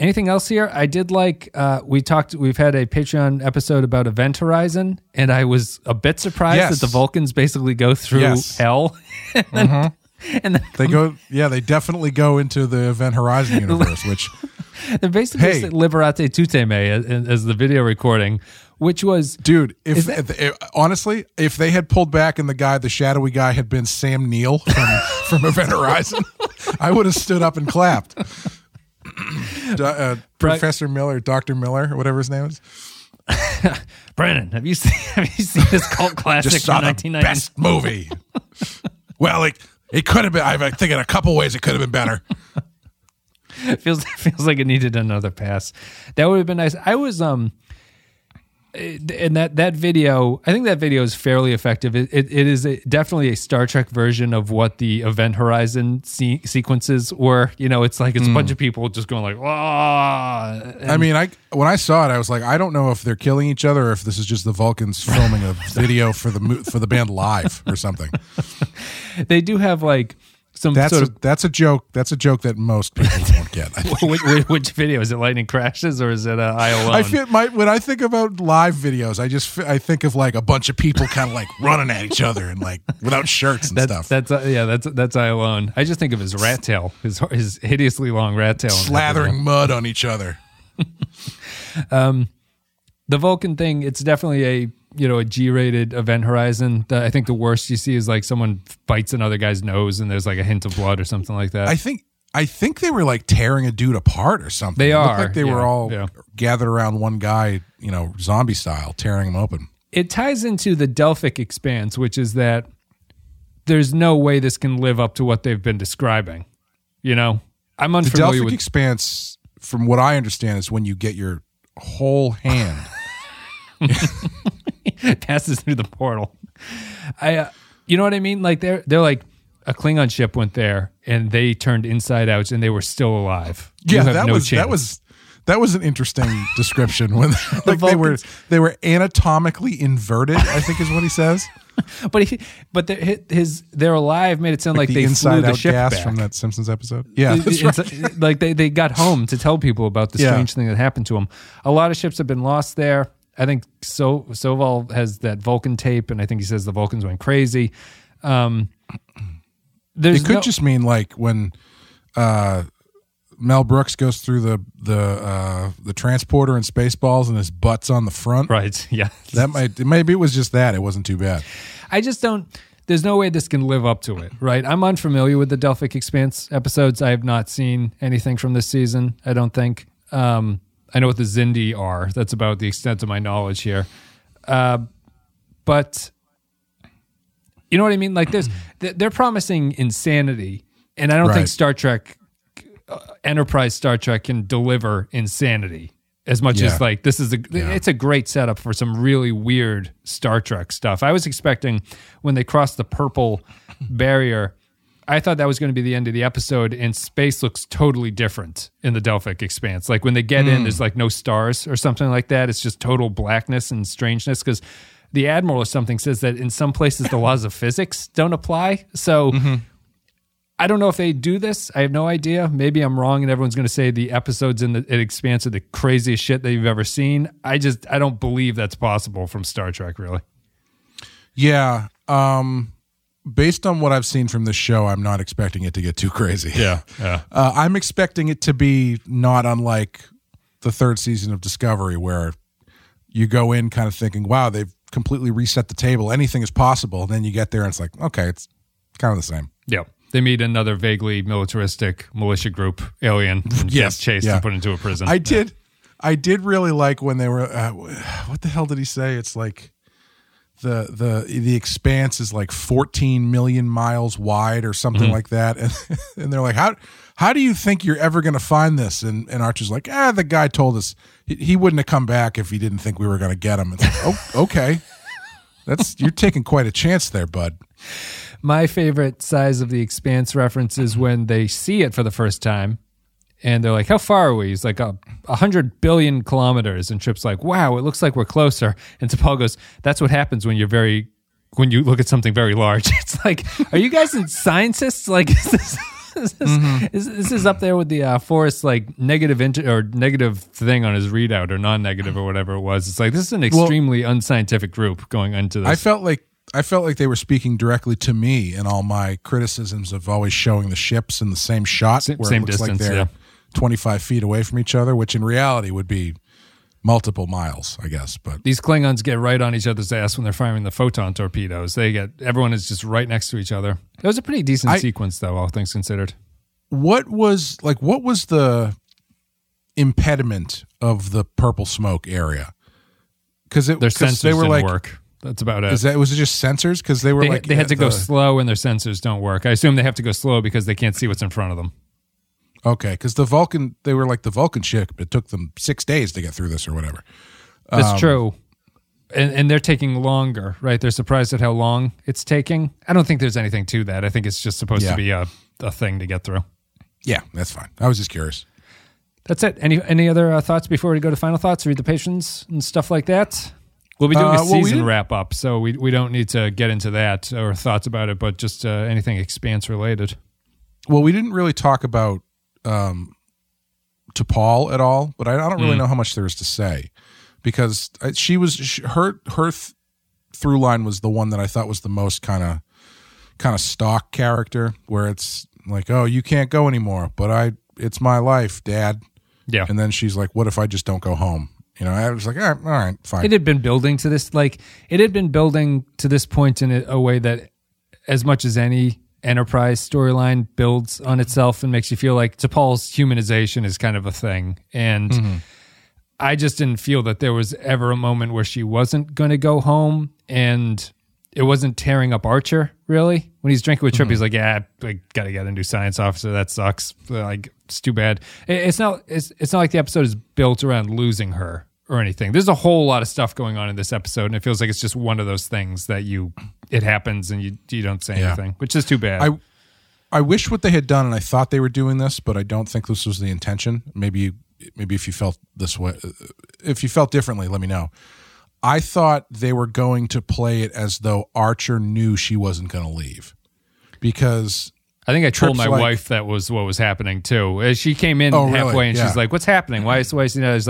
Anything else here? I did like, we've had a Patreon episode about Event Horizon, and I was a bit surprised that the Vulcans basically go through hell. and then they go, they definitely go into the Event Horizon universe, which... They're basically Liberate Tuteme as the video recording, which was... Dude, honestly, if they had pulled back and the shadowy guy had been Sam Neill from Event Horizon, I would have stood up and clapped. Professor Miller, Dr. Miller, whatever his name is. Brandon, have you seen this cult classic just saw from 1990? Best movie. Well, it could have been... I think in a couple ways it could have been better. It feels like it needed another pass. That would have been nice. I was and that video. I think that video is fairly effective. It is definitely a Star Trek version of what the Event Horizon sequences were. You know, it's like it's a bunch of people just going like, ah. I mean, when I saw it, I was like, I don't know if they're killing each other or if this is just the Vulcans filming a video for the band live or something. They do have like. That's a joke. That's a joke that most people won't get. Which video is it? Lightning crashes or is it I Alone? I feel when I think about live videos, I think of like a bunch of people kind of like running at each other and like without shirts and stuff. That's I Alone. I just think of his rat tail, his hideously long rat tail, slathering mud on each other. The Vulcan thing. It's definitely a G-rated Event Horizon. I think the worst you see is like someone bites another guy's nose and there's like a hint of blood or something like that. I think they were like tearing a dude apart or something. They are. It looked like they were all gathered around one guy, zombie style, tearing him open. It ties into the Delphic Expanse, which is that there's no way this can live up to what they've been describing. You know, I'm unfamiliar with... The Delphic Expanse, from what I understand, is when you get your whole hand... passes through the portal. You know what I mean? Like they're like a Klingon ship went there and they turned inside out and they were still alive. Yeah, that was an interesting description when like they were anatomically inverted, I think is what he says. But they're alive made it sound like they flew the ship back. From that Simpsons episode. Yeah. Right. Like they got home to tell people about the strange thing that happened to them. A lot of ships have been lost there. I think Soval has that Vulcan tape, and I think he says the Vulcans went crazy. It could just mean like when Mel Brooks goes through the transporter in Spaceballs and his butt's on the front. Right, yeah. Maybe it was just that. It wasn't too bad. I just don't... There's no way this can live up to it, right? I'm unfamiliar with the Delphic Expanse episodes. I have not seen anything from this season, I don't think. I know what the Xindi are. That's about the extent of my knowledge here. But you know what I mean? Like they're promising insanity, and I don't think Star Trek, Enterprise Star Trek can deliver insanity as much as like this is it's a great setup for some really weird Star Trek stuff. I was expecting when they crossed the purple barrier, I thought that was going to be the end of the episode, and space looks totally different in the Delphic Expanse. Like when they get in, there's like no stars or something like that. It's just total blackness and strangeness because the Admiral or something says that in some places the laws of physics don't apply. So I don't know if they do this. I have no idea. Maybe I'm wrong and everyone's going to say the episodes in the Expanse are the craziest shit that you've ever seen. I don't believe that's possible from Star Trek, really. Yeah. Based on what I've seen from this show, I'm not expecting it to get too crazy. Yeah. I'm expecting it to be not unlike the third season of Discovery, where you go in kind of thinking, wow, they've completely reset the table. Anything is possible. And then you get there and it's like, okay, it's kind of the same. Yeah. They meet another vaguely militaristic militia group alien and gets chased and put into a prison. I did really like when they were, what the hell did he say? It's like, The expanse is like 14 million miles wide or something like that. And they're like, how do you think you're ever going to find this? And Archer's like, the guy told us he wouldn't have come back if he didn't think we were going to get him. It's like, oh, okay. You're taking quite a chance there, bud. My favorite size of the expanse reference is when they see it for the first time. And they're like, how far are we? He's like, 100 billion kilometers. And Trip's like, wow, it looks like we're closer. And T'Pol goes, that's what happens when you look at something very large. It's like, are you guys scientists? Like, is this up there with the Forrest like negative thing on his readout or non-negative or whatever it was? It's like, this is an extremely unscientific group going into this. I felt like they were speaking directly to me in all my criticisms of always showing the ships in the same shot. Same distance, like they're 25 feet away from each other, which in reality would be multiple miles, I guess. But these Klingons get right on each other's ass when they're firing the photon torpedoes. Everyone is just right next to each other. It was a pretty decent sequence, though, all things considered. What was the impediment of the purple smoke area? Because their sensors didn't work. That's about it. Was it just sensors? Because they had to go slow, and their sensors don't work. I assume they have to go slow because they can't see what's in front of them. Okay, because they were like the Vulcan ship. It took them 6 days to get through this or whatever. That's true. And they're taking longer, right? They're surprised at how long it's taking. I don't think there's anything to that. I think it's just supposed to be a thing to get through. Yeah, that's fine. I was just curious. That's it. Any other thoughts before we go to final thoughts? Read the patients and stuff like that? We'll be doing a season wrap-up, so we don't need to get into that or thoughts about it, but just anything Expanse-related. Well, we didn't really talk about T'Pol at all, but I don't really know how much there is to say because her through line was the one that I thought was the most kind of stock character, where it's like, oh, you can't go anymore, but it's my life, Dad. Yeah. And then she's like, what if I just don't go home? You know, I was like, all right, fine. It had been building to this, point in a way that, as much as any Enterprise storyline builds on itself and makes you feel like T'Pol's humanization is kind of a thing. And I just didn't feel that there was ever a moment where she wasn't going to go home, and it wasn't tearing up Archer, really. When he's drinking with Trip, he's like, yeah, I got to get a new science officer. That sucks. Like, it's too bad. It's not like the episode is built around losing her. or anything. There's a whole lot of stuff going on in this episode, and it feels like it's just one of those things that it happens and you don't say anything, which is too bad. I wish what they had done, and I thought they were doing this, but I don't think this was the intention. Maybe if you felt this way, if you felt differently, let me know. I thought they were going to play it as though Archer knew she wasn't going to leave, because I think I told my wife that was what was happening too. As she came in halfway, and she's like, "What's happening? Why is she?" I was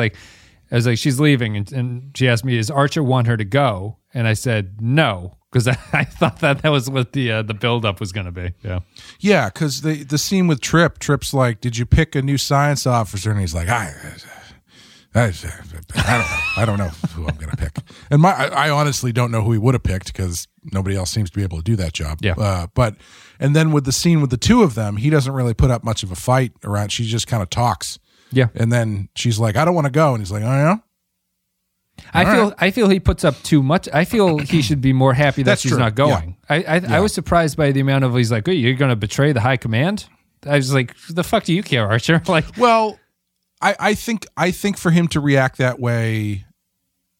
like, "She's leaving," and she asked me, "Does Archer want her to go?" And I said, "No," because I thought that was what the buildup was going to be. Yeah, because the scene with Trip's like, "Did you pick a new science officer?" And he's like, I don't know who I'm going to pick. And I honestly don't know who he would have picked, because nobody else seems to be able to do that job. Yeah. And then with the scene with the two of them, he doesn't really put up much of a fight around. She just kind of talks. Yeah. And then she's like, "I don't want to go." And he's like, "Oh, yeah?" I feel he puts up too much. I feel he should be more happy that she's not going. Yeah. I was surprised by the amount of, he's like, "Oh, you're going to betray the high command?" I was like, "The fuck do you care, Archer?" I think for him to react that way,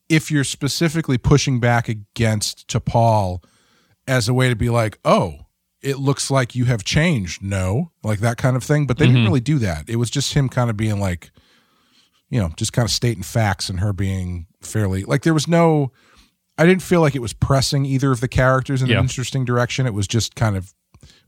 if you're specifically pushing back against T'Pol as a way to be like, "Oh, it looks like you have changed," like that kind of thing. But they didn't really do that. It was just him kind of being like, just kind of stating facts, and her being fairly like, there was no, I didn't feel like it was pressing either of the characters in an interesting direction. It was just kind of,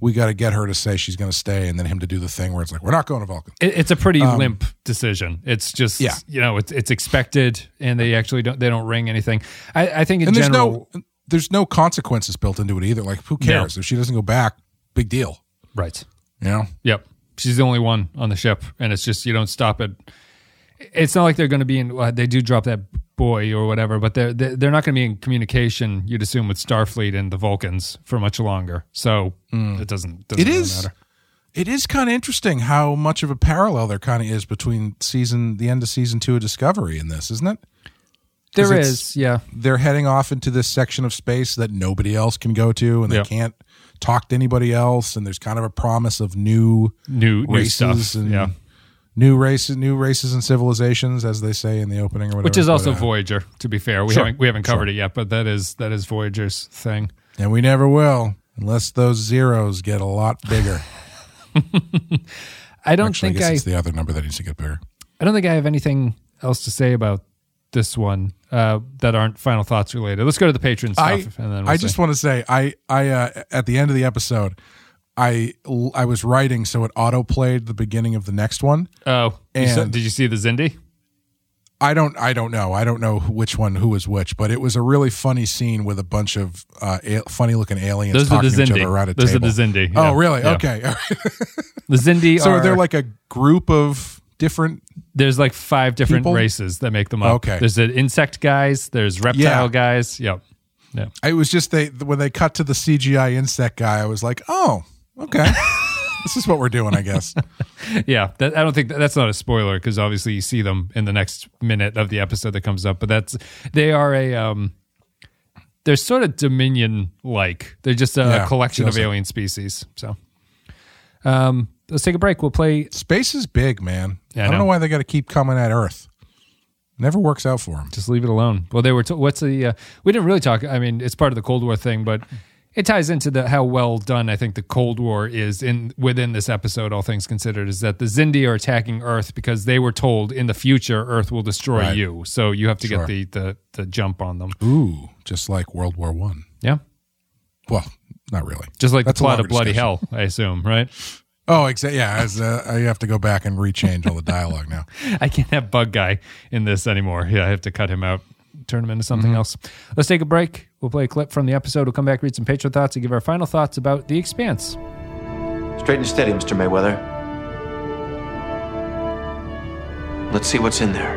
we got to get her to say she's going to stay, and then him to do the thing where it's like, we're not going to Vulcan. It's a pretty limp decision. It's just, it's expected, and they actually don't ring anything. I think in general, there's no consequences built into it either. Like, who cares? If she doesn't go back, big deal. Right. Yep. She's the only one on the ship, and it's just, you don't stop it. It's not like they're going to be in, they do drop that boy or whatever, but they're not going to be in communication, you'd assume, with Starfleet and the Vulcans for much longer. So it doesn't really matter. It is kind of interesting how much of a parallel there kind of is between the end of season 2 of Discovery and this, isn't it? There is, yeah. They're heading off into this section of space that nobody else can go to, and they can't talk to anybody else, and there's kind of a promise of new races and new races and civilizations, as they say in the opening, or whatever. Which is also Voyager, to be fair. We haven't covered it yet, but that is Voyager's thing, and we never will, unless those zeros get a lot bigger. I guess it's the other number that needs to get bigger. I don't think I have anything else to say about this one that aren't final thoughts related. Let's go to the patron stuff, and then I just want to say, I at the end of the episode, I was writing, so it auto-played the beginning of the next one. Oh, and did you see the Xindi? I don't know. I don't know which one, who was which, but it was a really funny scene with a bunch of funny-looking aliens talking to each other around a table. Those are the Xindi. Yeah. Oh, really? Yeah. Okay. The Xindi are... So they're like a group of different... There's like 5 different races that make them up. Okay. There's the insect guys. There's reptile guys. Yep. Yeah. It was just when they cut to the CGI insect guy, I was like, oh... Okay. This is what we're doing, I guess. Yeah. I don't think that's not a spoiler, because obviously you see them in the next minute of the episode that comes up, but they are they're sort of Dominion-like. They're just a collection of alien species. So let's take a break. We'll play. Space is big, man. Yeah, I don't know why they got to keep coming at Earth. Never works out for them. Just leave it alone. Well, they were, we didn't really talk. I mean, it's part of the Cold War thing, but it ties into how well done I think the Cold War is within this episode, all things considered, is that the Xindi are attacking Earth because they were told in the future Earth will destroy you. So you have to get the jump on them. Ooh, just like World War I. Yeah. Well, not really. Just like the plot of Bloody Hell, I assume, right? Oh, exactly. Yeah, I have to go back and rechange all the dialogue now. I can't have Bug Guy in this anymore. Yeah, I have to cut him out. Turn them into something else. Let's take a break. We'll play a clip from the episode. We'll come back, read some Patreon thoughts, and give our final thoughts about The Expanse. Straight and steady, Mr. Mayweather. Let's see what's in there.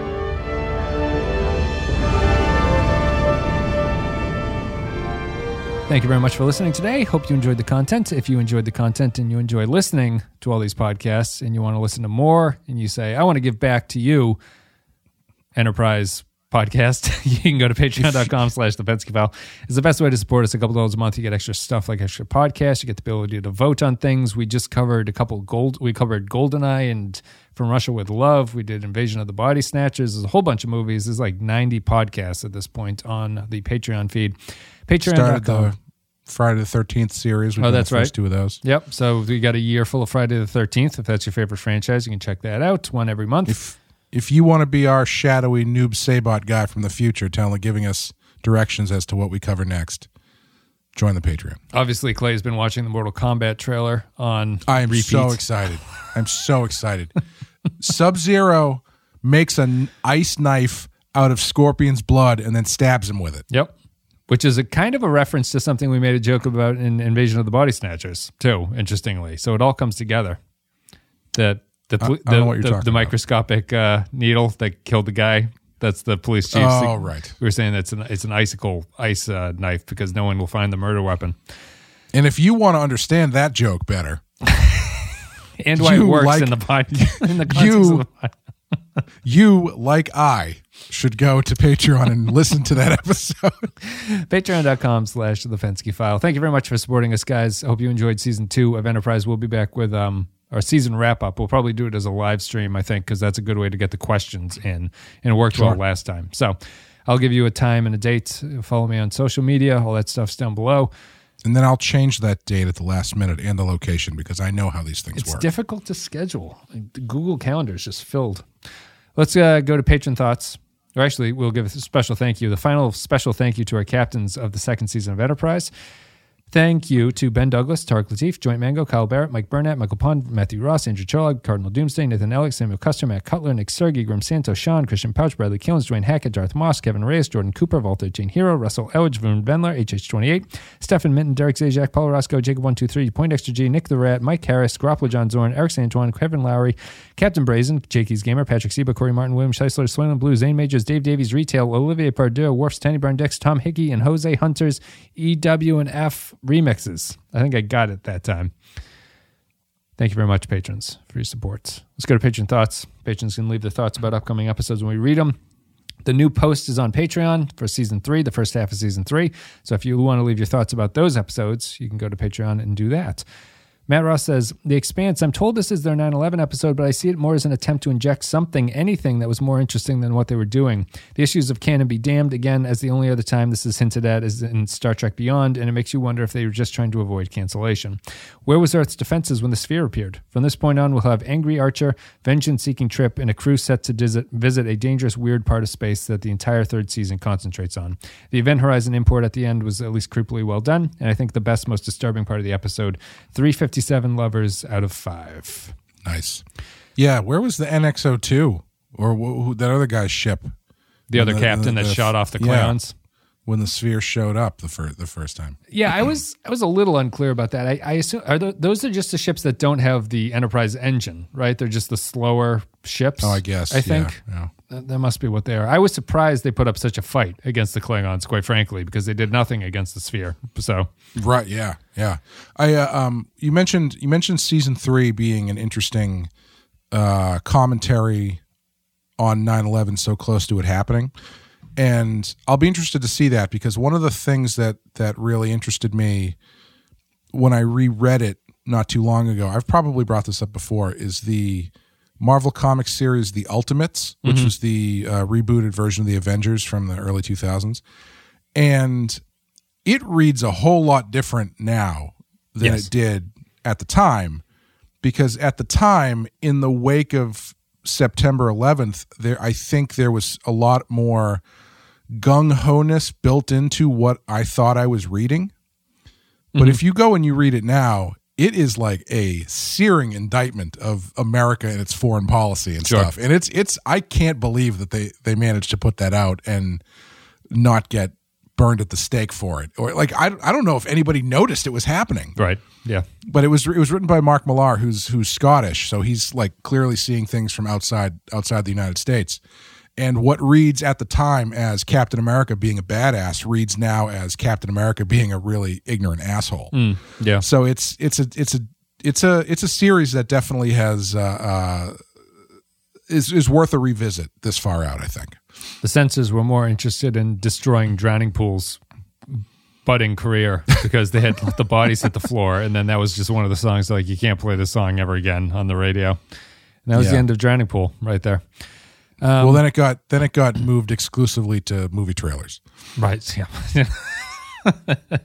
Thank you very much for listening today. Hope you enjoyed the content. If you enjoyed the content and you enjoy listening to all these podcasts and you want to listen to more, and you say, I want to give back to you, Enterprise podcast, you can go to patreon.com/thepenskyfile. It's the best way to support us. A couple dollars a month, you get extra stuff like extra podcasts. You get the ability to vote on things. We just covered a couple we covered Goldeneye and From Russia with Love. We did Invasion of the Body Snatchers. There's a whole bunch of movies. There's like 90 podcasts at this point on the Patreon feed. Patreon.com. Friday the 13th series. Oh, that's right. Two of those. Yep. So we got a year full of Friday the 13th. If that's your favorite franchise, you can check that out. One every month. If you want to be our shadowy Noob Sabot guy from the future, giving us directions as to what we cover next, join the Patreon. Obviously, Clay's been watching the Mortal Kombat trailer on repeat. So excited. I'm so excited. Sub-Zero makes an ice knife out of Scorpion's blood and then stabs him with it. Yep. Which is a kind of a reference to something we made a joke about in Invasion of the Body Snatchers, too, interestingly. So it all comes together. The microscopic needle that killed the guy, that's the police chief. Oh, right. We were saying that's it's an ice knife because no one will find the murder weapon. And if you want to understand that joke better. and why it works in the podcast. In the context of the podcast. You, like I, should go to Patreon and listen to that episode. Patreon.com/thepenskyfile. Thank you very much for supporting us, guys. I hope you enjoyed season 2 of Enterprise. We'll be back with our season wrap-up. We'll probably do it as a live stream, I think, because that's a good way to get the questions in. And it worked well last time. So I'll give you a time and a date. Follow me on social media. All that stuff's down below. And then I'll change that date at the last minute and the location because I know how these things work. It's difficult to schedule. The Google Calendar is just filled. Let's go to patron thoughts. Or actually, we'll give a special thank you. The final special thank you to our captains of the second season of Enterprise. Thank you to Ben Douglas, Tarek Latif, Joint Mango, Kyle Barrett, Mike Burnett, Michael Pond, Matthew Ross, Andrew Charlock, Cardinal Doomsday, Nathan Ellick, Samuel Custer, Matt Cutler, Nick Sergey, Grim Santo, Sean, Christian Pouch, Bradley Killens, Dwayne Hackett, Darth Moss, Kevin Reyes, Jordan Cooper, Vault 13 Hero, Russell Elledge, Voon Vendler, HH28, Stefan Minton, Derek Zajac, Paul Roscoe, Jacob123, Point Extra G, Nick the Rat, Mike Harris, Garoppolo John Zorn, Eric Santuan, Kevin Lowry, Captain Brazen, Jakey's Gamer, Patrick Seba, Corey Martin, William Scheisler, Swaylon Blue, Zane Majors, Dave Davies, Retail, Olivier Pardieu, Worf's Tiny Brown Dex, Tom Hickey, and Jose Hunters, EW and F remixes. I think I got it that time. Thank you very much, patrons, for your support. Let's go to patron thoughts. Patrons can leave their thoughts about upcoming episodes when we read them. The new post is on Patreon for season 3, the first half of season 3. So if you want to leave your thoughts about those episodes, you can go to Patreon and do that. Matt Ross says, The Expanse, I'm told this is their 9/11 episode, but I see it more as an attempt to inject anything that was more interesting than what they were doing. The issues of canon be damned, again, as the only other time this is hinted at is in Star Trek Beyond, and it makes you wonder if they were just trying to avoid cancellation. Where was Earth's defenses when the sphere appeared? From this point on, we'll have angry Archer, vengeance-seeking Trip, and a crew set to visit a dangerous, weird part of space that the entire third season concentrates on. The Event Horizon import at the end was at least creepily well done, and I think the best, most disturbing part of the episode, 357 lovers out of 5. Nice. Yeah, where was the NX-02 or that other guy's ship? The other captain that shot off the Klingons when the sphere showed up the first time. Yeah, I was a little unclear about that. I assume those are just the ships that don't have the Enterprise engine, right? They're just the slower ships. Oh, I guess. I think that must be what they are. I was surprised they put up such a fight against the Klingons, quite frankly, because they did nothing against the sphere. So right, yeah. I you mentioned season 3 being an interesting commentary on 9/11, so close to it happening, and I'll be interested to see that because one of the things that really interested me when I reread it not too long ago, I've probably brought this up before, is the Marvel Comics series The Ultimates, which was the rebooted version of the Avengers from the early 2000s. And it reads a whole lot different now than it did at the time, because at the time, in the wake of September 11th, I think there was a lot more gung-ho-ness built into what I thought I was reading. But if you go and you read it now, it is like a searing indictment of America and its foreign policy and stuff. And it's I can't believe that they managed to put that out and not get burned at the stake for it. Or like I don't know if anybody noticed it was happening. Right. Yeah. But it was written by Mark Millar, who's Scottish, so he's like clearly seeing things from outside the United States. And what reads at the time as Captain America being a badass reads now as Captain America being a really ignorant asshole. Yeah. So it's a series that definitely has is worth a revisit this far out, I think. The censors were more interested in destroying drowning pools. Budding career, because they had let the bodies hit the floor, and then that was just one of the songs like you can't play this song ever again on the radio. And that was the end of Drowning Pool right there. Well, then it got moved exclusively to movie trailers. Right. Yeah.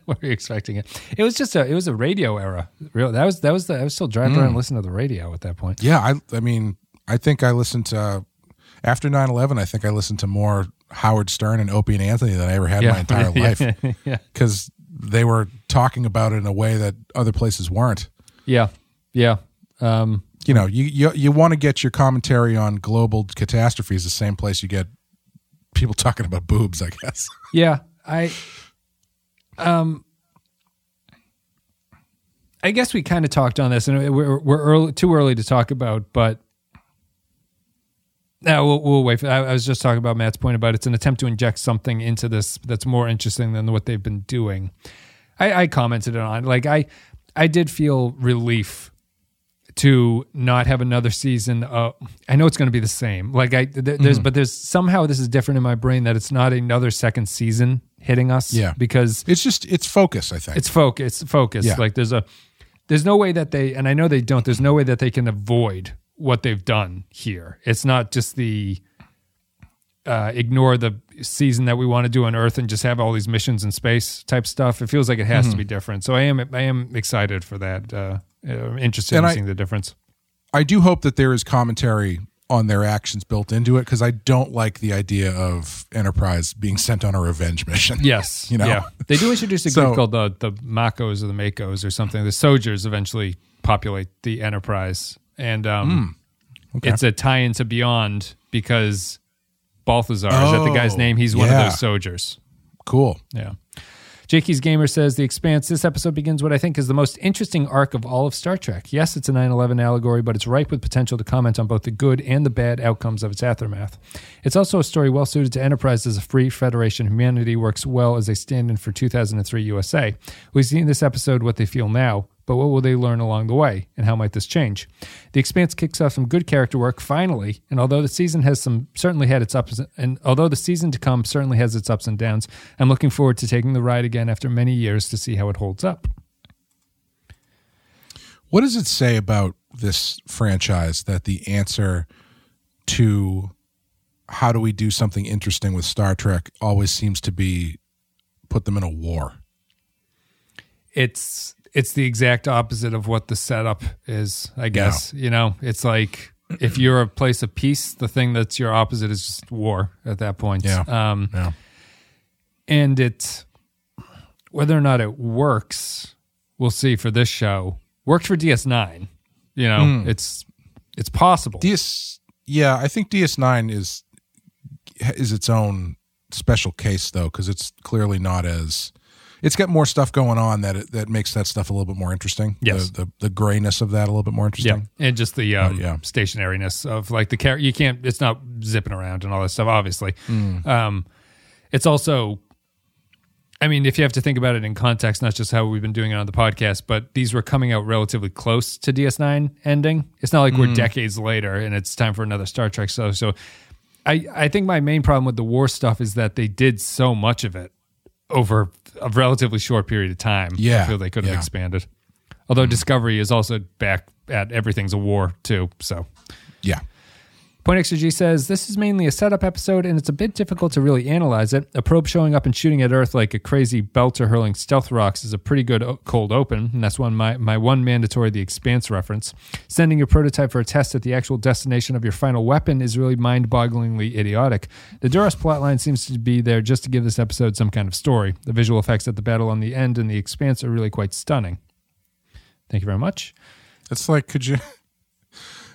What were you expecting? It was just it was a radio era. I was still driving around and listening to the radio at that point. Yeah, I mean, I think I listened to after 9/11. I think I listened to more Howard Stern and Opie and Anthony than I ever had in my entire life because they were talking about it in a way that other places weren't. Yeah. You know, you want to get your commentary on global catastrophes the same place you get people talking about boobs, I guess. Yeah, I guess we kind of talked on this, and we're too early to talk about, but. No, we'll wait. I was just talking about Matt's point about it's an attempt to inject something into this that's more interesting than what they've been doing. I commented on, like, I did feel relief to not have another season. I know it's going to be the same. Like there's somehow this is different in my brain that it's not another second season hitting us. Yeah, because it's focus. I think it's focus. Yeah. Like there's no way that they, and I know they don't. There's no way that they can avoid what they've done here. It's not just the ignore the season that we want to do on Earth and just have all these missions in space type stuff. It feels like it has to be different. So I am excited for that. Interested in seeing the difference. I do hope that there is commentary on their actions built into it, because I don't like the idea of Enterprise being sent on a revenge mission. Yes. You know? Yeah. They do introduce a group called the Makos or the Makos or something. The Soldiers eventually populate the Enterprise. And okay. It's a tie-in to Beyond, because Balthazar is that the guy's name? He's one of those soldiers. Cool. Yeah. Jakey's Gamer says, The Expanse, this episode begins what I think is the most interesting arc of all of Star Trek. Yes, it's a 9/11 allegory, but it's ripe with potential to comment on both the good and the bad outcomes of its aftermath. It's also a story well suited to Enterprise as a free federation. Humanity works well as a stand-in for 2003 USA. We've seen in this episode what they feel now, but what will they learn along the way, and how might this change? The Expanse kicks off some good character work finally, and although the season the season to come certainly has its ups and downs, I'm looking forward to taking the ride again after many years to see how it holds up. What does it say about this franchise that the answer to how do we do something interesting with Star Trek always seems to be put them in a war? It's the exact opposite of what the setup is, I guess. You know, it's like if you're a place of peace, the thing that's your opposite is just war at that point. Yeah. And it's whether or not it works, we'll see for this show. Worked for DS9. You know, it's possible. I think DS9 is its own special case though, because it's clearly not as. It's got more stuff going on that makes that stuff a little bit more interesting. Yes. The grayness of that a little bit more interesting. Yeah, and just the stationariness of like the character. You can't. It's not zipping around and all that stuff. Obviously, it's also. I mean, if you have to think about it in context, not just how we've been doing it on the podcast, but these were coming out relatively close to DS9 ending. It's not like we're decades later and it's time for another Star Trek show. So, I think my main problem with the war stuff is that they did so much of it over a relatively short period of time. Yeah. I feel they could have expanded. Although Discovery is also back at everything's a war too. So yeah. Point Exergy says, this is mainly a setup episode and it's a bit difficult to really analyze it. A probe showing up and shooting at Earth like a crazy belter hurling stealth rocks is a pretty good cold open, and that's my one mandatory The Expanse reference. Sending your prototype for a test at the actual destination of your final weapon is really mind-bogglingly idiotic. The Duras plotline seems to be there just to give this episode some kind of story. The visual effects at the battle on the end and The Expanse are really quite stunning. Thank you very much. It's like,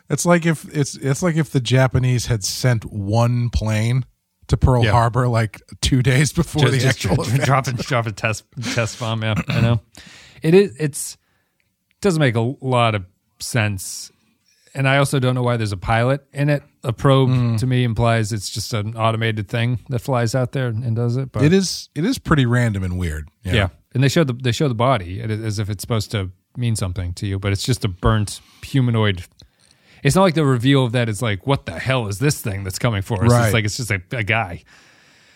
It's like if the Japanese had sent one plane to Pearl Harbor like 2 days before the actual event. Drop a test bomb. Yeah, I know. It doesn't make a lot of sense, and I also don't know why there's a pilot in it. A probe to me implies it's just an automated thing that flies out there and does it. But it is pretty random and weird. You know? Yeah, and they show the body as if it's supposed to mean something to you, but it's just a burnt humanoid. it's not like the reveal of that is like, what the hell is this thing that's coming for us? Right. It's like, it's just a guy.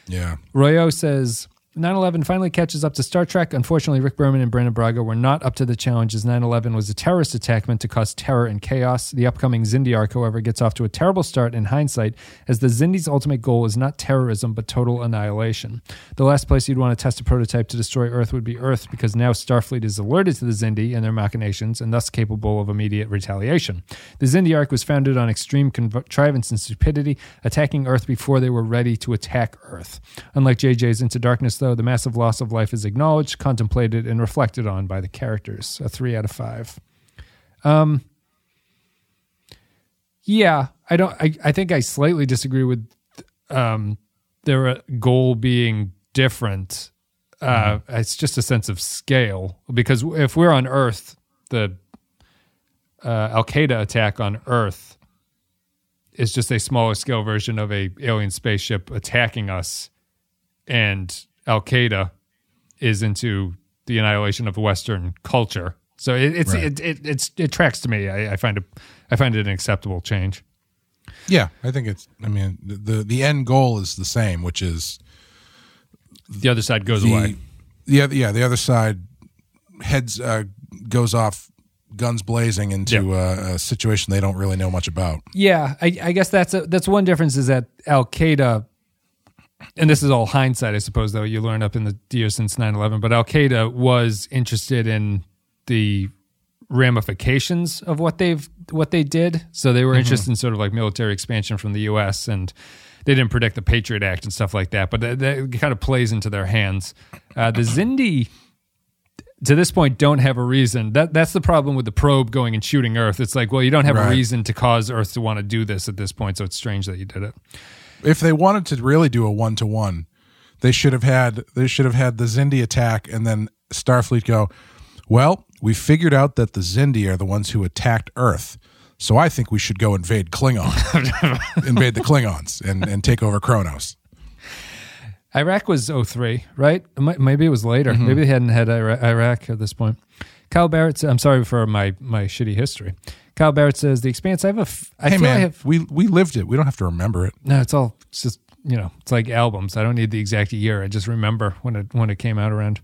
Yeah. Royo says, 9/11 finally catches up to Star Trek. Unfortunately, Rick Berman and Brandon Braga were not up to the challenge, as 9/11 was a terrorist attack meant to cause terror and chaos. The upcoming Xindi arc, however, gets off to a terrible start in hindsight, as the Xindi's ultimate goal is not terrorism, but total annihilation. The last place you'd want to test a prototype to destroy Earth would be Earth, because now Starfleet is alerted to the Xindi and their machinations, and thus capable of immediate retaliation. The Xindi arc was founded on extreme contrivance and stupidity, attacking Earth before they were ready to attack Earth. Unlike JJ's Into Darkness, though, the massive loss of life is acknowledged, contemplated, and reflected on by the characters. A 3 out of 5. Yeah, I don't. I think I slightly disagree with their goal being different. Mm-hmm. It's just a sense of scale, because if we're on Earth, the Al Qaeda attack on Earth is just a smaller scale version of a alien spaceship attacking us, and Al Qaeda is into the annihilation of Western culture, so it tracks to me. I find it an acceptable change. Yeah, I think it's. I mean, the end goal is the same, which is the other side goes away. The other side goes off, guns blazing, into a situation they don't really know much about. Yeah, I guess that's one difference, is that Al Qaeda. And this is all hindsight, I suppose, though. You learn up in the years since 9/11. But Al-Qaeda was interested in the ramifications of what they did. So they were interested in sort of like military expansion from the U.S., and they didn't predict the Patriot Act and stuff like that. But that kind of plays into their hands. The Xindi, to this point, don't have a reason. That's the problem with the probe going and shooting Earth. It's like, well, you don't have a reason to cause Earth to want to do this at this point, so it's strange that you did it. If they wanted to really do a 1-to-1, they should have had the Xindi attack, and then Starfleet go, well, we figured out that the Xindi are the ones who attacked Earth, so I think we should go invade the Klingons and take over Kronos. Iraq was 2003, right? Maybe it was later. Mm-hmm. Maybe they hadn't had Iraq at this point. Kyle Barrett, I'm sorry for my shitty history. Kyle Barrett says, The Expanse, we lived it. We don't have to remember it. No, it's just, it's like albums. I don't need the exact year. I just remember when it came out around.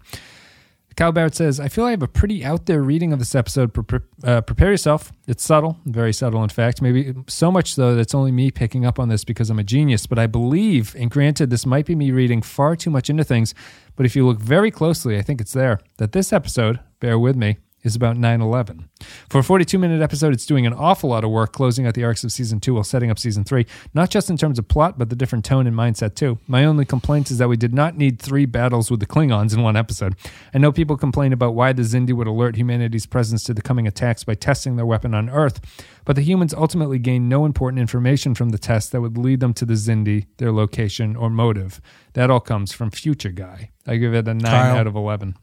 Kyle Barrett says, I feel I have a pretty out there reading of this episode. Prepare yourself. It's subtle, very subtle, in fact. Maybe so much, though, that it's only me picking up on this because I'm a genius. But I believe, and granted, this might be me reading far too much into things, but if you look very closely, I think it's there, that this episode, bear with me, is about 9/11. For a 42-minute episode, it's doing an awful lot of work closing out the arcs of Season 2 while setting up Season 3, not just in terms of plot, but the different tone and mindset, too. My only complaint is that we did not need 3 battles with the Klingons in one episode. I know people complain about why the Xindi would alert humanity's presence to the coming attacks by testing their weapon on Earth, but the humans ultimately gained no important information from the test that would lead them to the Xindi, their location, or motive. That all comes from Future Guy. I give it a 9 out of 11.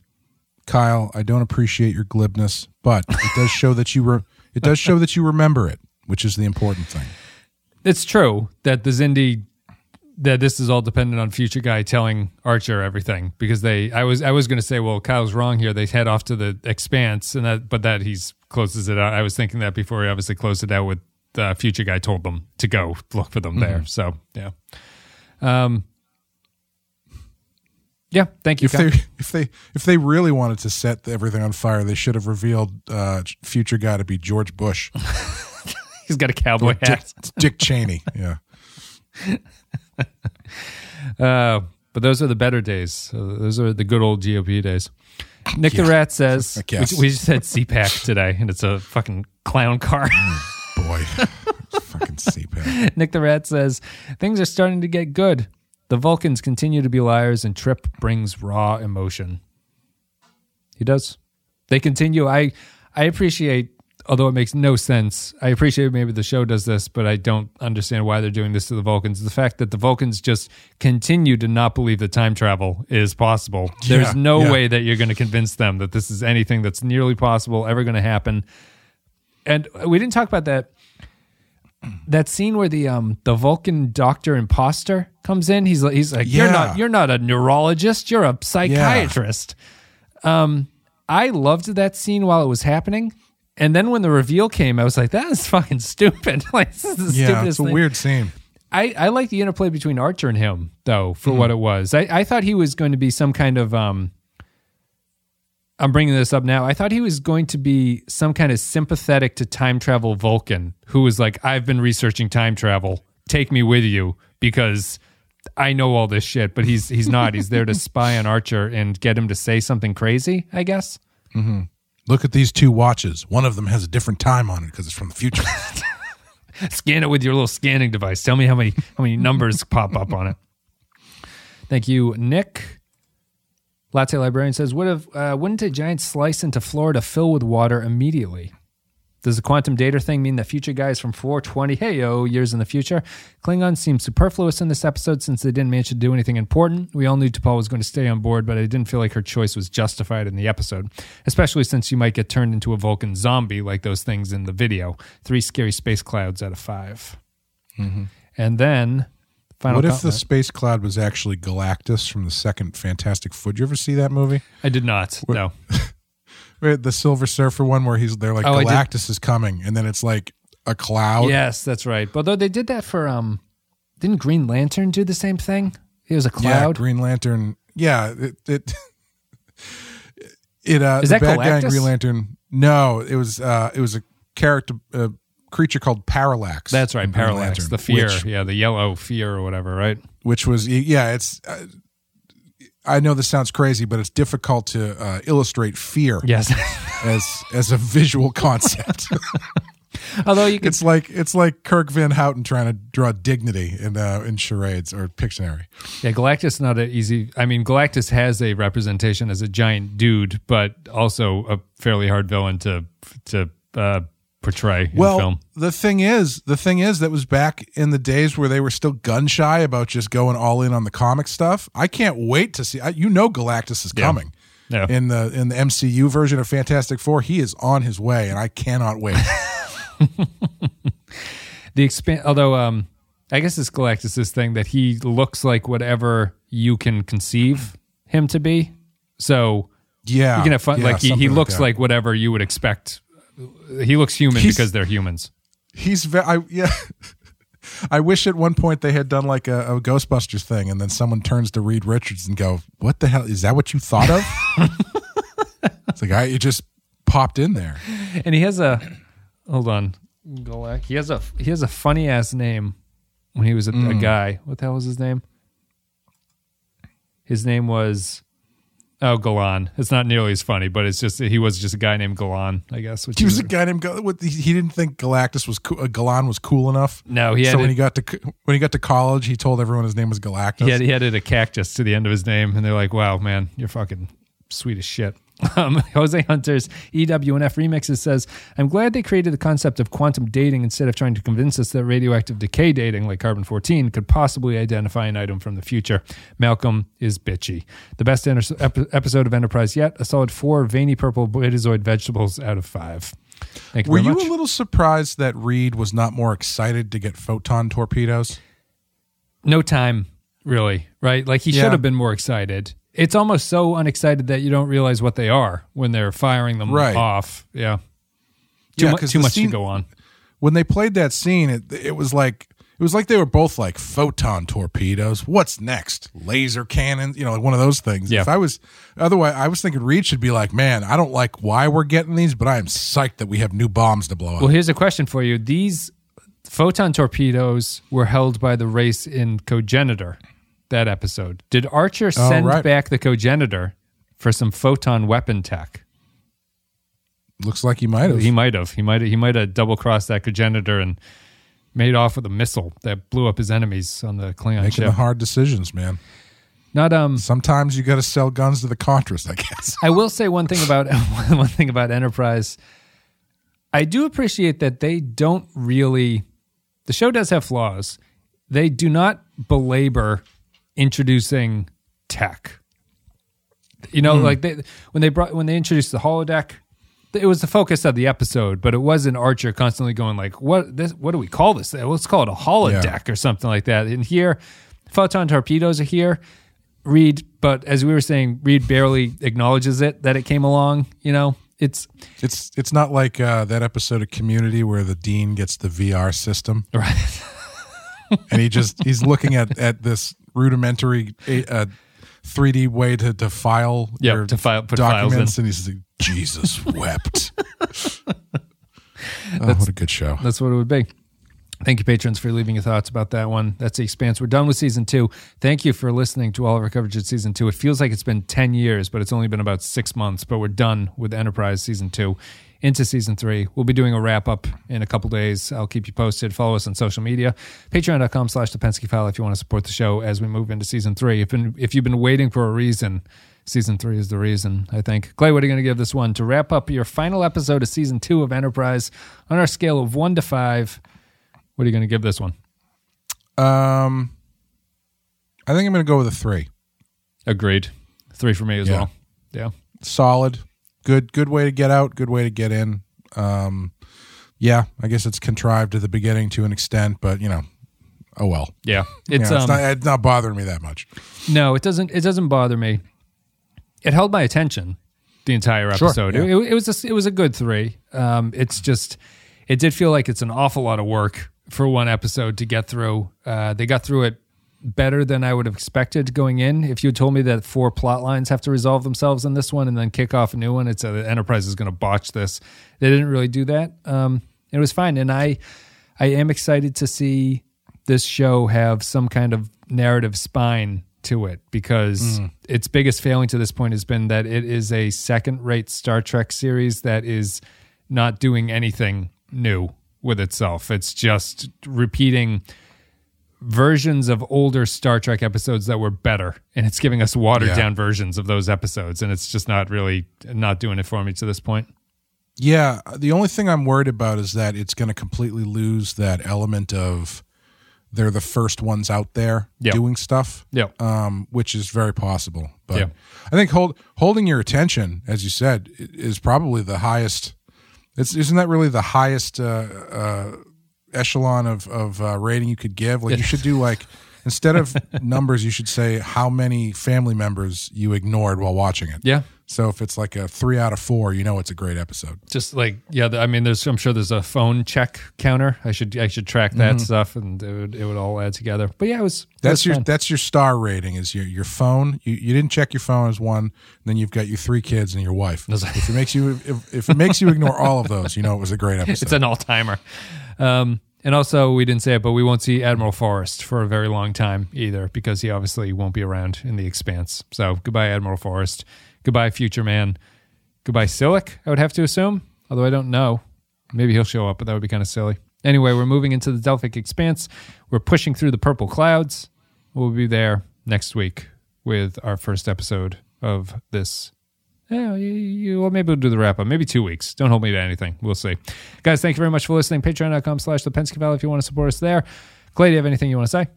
Kyle, I don't appreciate your glibness, but it does show that you remember it, which is the important thing. It's true that the Xindi, that this is all dependent on Future Guy telling Archer everything, because I was going to say, well, Kyle's wrong here. They head off to the Expanse, but he closes it out. I was thinking that before he obviously closed it out with Future Guy told them to go look for them there. So yeah. Yeah, thank you. If they really wanted to set everything on fire, they should have revealed Future Guy to be George Bush. He's got a cowboy hat. Dick Cheney. Yeah. But those are the better days. Those are the good old GOP days. Nick the Rat says, we just had CPAC today, and it's a fucking clown car. Boy, fucking CPAC. Nick the Rat says, things are starting to get good. The Vulcans continue to be liars, and Trip brings raw emotion. He does. They continue. I appreciate, although it makes no sense, I appreciate maybe the show does this, but I don't understand why they're doing this to the Vulcans. The fact that the Vulcans just continue to not believe that time travel is possible. There's no way that you're going to convince them that this is anything that's nearly possible, ever going to happen. And we didn't talk about that. That scene where the Vulcan doctor imposter comes in, he's like, you're not a neurologist, you're a psychiatrist. I loved that scene while it was happening, And then when the reveal came, I was like, that is fucking stupid. Like, this is the stupidest it's a thing. Weird scene. I like the interplay between Archer and him, though, for what it was. I thought he was going to be some kind of... I'm bringing this up now. I thought he was going to be some kind of sympathetic to time travel Vulcan who was like, I've been researching time travel. Take me with you because I know all this shit. But he's not. He's there to spy on Archer and get him to say something crazy, I guess. Mm-hmm. Look at these two watches. One of them has a different time on it because it's from the future. Scan it with your little scanning device. Tell me how many numbers pop up on it. Thank you, Nick. Latte Librarian says, wouldn't a giant slice into Florida fill with water immediately? Does the quantum dater thing mean the future guy is from 420, years in the future? Klingons seem superfluous in this episode since they didn't manage to do anything important. We all knew T'Pol was going to stay on board, but I didn't feel like her choice was justified in the episode, especially since you might get turned into a Vulcan zombie like those things in the video. 3 scary space clouds out of 5. Mm-hmm. And then... What if the space cloud was actually Galactus from the second Fantastic Four? Did you ever see that movie? I did not, no. The Silver Surfer one where they're like, Galactus is coming, and then it's like a cloud. Yes, that's right. But though they did that for, didn't Green Lantern do the same thing? It was a cloud? Yeah, Green Lantern. Yeah. Is that bad Galactus? Guy in Green Lantern. No, it was a character... creature called Parallax. That's right, Parallax. Lantern, the fear, the yellow fear or whatever, right? Which was, it's... I know this sounds crazy, but it's difficult to illustrate fear. Yes, as a visual concept. Although you could, it's like Kirk Van Houten trying to draw dignity in charades or Pictionary. Yeah, Galactus not an easy. I mean, Galactus has a representation as a giant dude, but also a fairly hard villain to portray in film. The thing is that was back in the days where they were still gun shy about just going all in on the comic stuff. I can't wait to see Galactus is coming in the MCU version of Fantastic Four. He is on his way and I cannot wait. Although I guess it's Galactus's thing that he looks like whatever you can conceive him to be, so you can have fun. He looks like whatever you would expect. He looks human because they're humans. I wish at one point they had done like a Ghostbusters thing, and then someone turns to Reed Richards and go, "What the hell is that? What you thought of?" It's like it just popped in there. And he has a funny ass name when he was a guy. What the hell was his name? His name was. Oh, Galan. It's not nearly as funny, but it's just he was just a guy named Galan, I guess. He was a guy named Galan. He didn't think Galactus was cool. Galan was cool enough. No, he had. So when he got to college, he told everyone his name was Galactus. Yeah, he added a cactus to the end of his name, and they're like, "Wow, man, you're fucking sweet as shit." Jose Hunter's EWNF Remixes says, I'm glad they created the concept of quantum dating instead of trying to convince us that radioactive decay dating, like carbon-14, could possibly identify an item from the future. Malcolm is bitchy. The best episode of Enterprise yet, a solid 4 veiny purple betazoid vegetables out of 5. Thank you very much. Were you a little surprised that Reed was not more excited to get photon torpedoes? No time, really, right? Like, he should have been more excited. It's almost so unexcited that you don't realize what they are when they're firing them off. Yeah. Too much to go on. When they played that scene, it was like they were both like photon torpedoes. What's next? Laser cannons, like one of those things. Yeah. I was thinking Reed should be like, man, I don't like why we're getting these, but I am psyched that we have new bombs to blow up. Well, here's a question for you. These photon torpedoes were held by the race in Cogenitor. That episode. Did Archer send back the Cogenitor for some photon weapon tech? Looks like he might have. He might have double-crossed that Cogenitor and made off with a missile that blew up his enemies on the Klingon ship. Making the hard decisions, man. Sometimes you got to sell guns to the Contras, I guess. I will say one thing about Enterprise. I do appreciate that they don't really. The show does have flaws. They do not belabor introducing tech. Like when they introduced the holodeck, it was the focus of the episode, but it wasn't Archer constantly going like, what do we call this? Let's call it a holodeck or something like that. And here, photon torpedoes are here. Reed, but as we were saying, Reed barely acknowledges it, that it came along, It's not like that episode of Community where the dean gets the VR system, right? And he's looking at this rudimentary 3D way to file your put documents, files in. And he's like, Jesus wept. What a good show. That's what it would be. Thank you, patrons, for leaving your thoughts about that one. That's The Expanse. We're done with Season 2. Thank you for listening to all of our coverage of Season 2. It feels like it's been 10 years, but it's only been about 6 months. But we're done with Enterprise Season 2 into Season 3. We'll be doing a wrap-up in a couple days. I'll keep you posted. Follow us on social media. Patreon.com/ThePenskyFile if you want to support the show as we move into Season 3. If you've been waiting for a reason, Season 3 is the reason, I think. Clay, what are you going to give this one? To wrap up your final episode of Season 2 of Enterprise on our scale of 1 to 5... what are you going to give this one? I think I'm going to go with a 3. Agreed. 3 for me as well. Yeah. Solid. Good way to get out. Good way to get in. I guess it's contrived at the beginning to an extent, but oh well. Yeah. It's not bothering me that much. No, it doesn't bother me. It held my attention the entire episode. Sure, yeah. It was a good 3. It did feel like it's an awful lot of work for one episode to get through. They got through it better than I would have expected going in. If you told me that 4 plot lines have to resolve themselves in this one and then kick off a new one, it's the Enterprise is going to botch this. They didn't really do that. It was fine. And I am excited to see this show have some kind of narrative spine to it, because its biggest failing to this point has been that it is a second-rate Star Trek series that is not doing anything new with itself. It's just repeating versions of older Star Trek episodes that were better, and it's giving us watered down versions of those episodes, and it's just not doing it for me to this point. Yeah, the only thing I'm worried about is that it's going to completely lose that element of they're the first ones out there doing stuff, which is very possible. But I think holding your attention, as you said, is probably the highest. Isn't that really the highest echelon of rating you could give? Like, you should do instead of numbers, you should say how many family members you ignored while watching it. Yeah. So if it's a 3 out of 4, it's a great episode. Just I'm sure there's a phone check counter. I should track that stuff, and it would all add together. But yeah, that's your star rating is your phone. You didn't check your phone as one. Then you've got your 3 kids and your wife. If it makes you ignore all of those, it was a great episode. It's an all timer. And also, we didn't say it, but we won't see Admiral Forrest for a very long time either, because he obviously won't be around in The Expanse. So goodbye, Admiral Forrest. Goodbye, Future Man. Goodbye, Silic, I would have to assume, although I don't know. Maybe he'll show up, but that would be kind of silly. Anyway, we're moving into the Delphic Expanse. We're pushing through the purple clouds. We'll be there next week with our first episode of this. Maybe we'll do the wrap-up. Maybe 2 weeks. Don't hold me to anything. We'll see. Guys, thank you very much for listening. Patreon.com/ThePenskyFile if you want to support us there. Clay, do you have anything you want to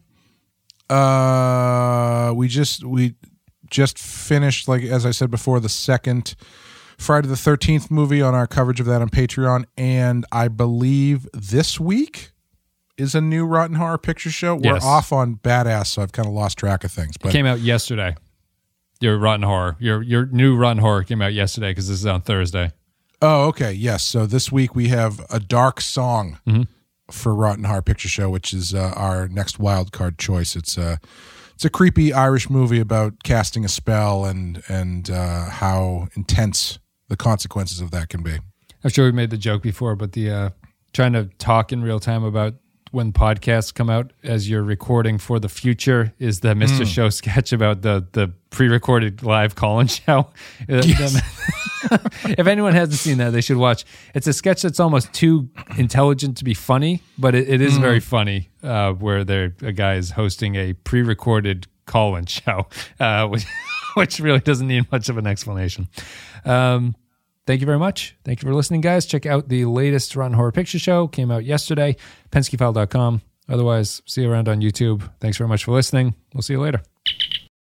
say? We just finished, as I said before, the second Friday the 13th movie on our coverage of that on Patreon. And I believe this week is a new Rotten Horror Picture Show. We're off on Badass, so I've kind of lost track of things. But it came out yesterday. Your new Rotten Horror came out yesterday, because this is on Thursday. Oh, okay. Yes. So this week we have A Dark Song for Rotten Horror Picture Show, which is our next wild card choice. It's a creepy Irish movie about casting a spell and how intense the consequences of that can be. I'm sure we made the joke before, but the trying to talk in real time about when podcasts come out as you're recording for the future is the Mr. Show sketch about the pre-recorded live call-in show. Yes. If anyone hasn't seen that, they should watch. It's a sketch that's almost too intelligent to be funny, but it is very funny. Where a guy is hosting a pre-recorded call-in show, which really doesn't need much of an explanation. Thank you very much. Thank you for listening, guys. Check out the latest Rotten Horror Picture Show. Came out yesterday. PenskyFile.com. Otherwise, see you around on YouTube. Thanks very much for listening. We'll see you later.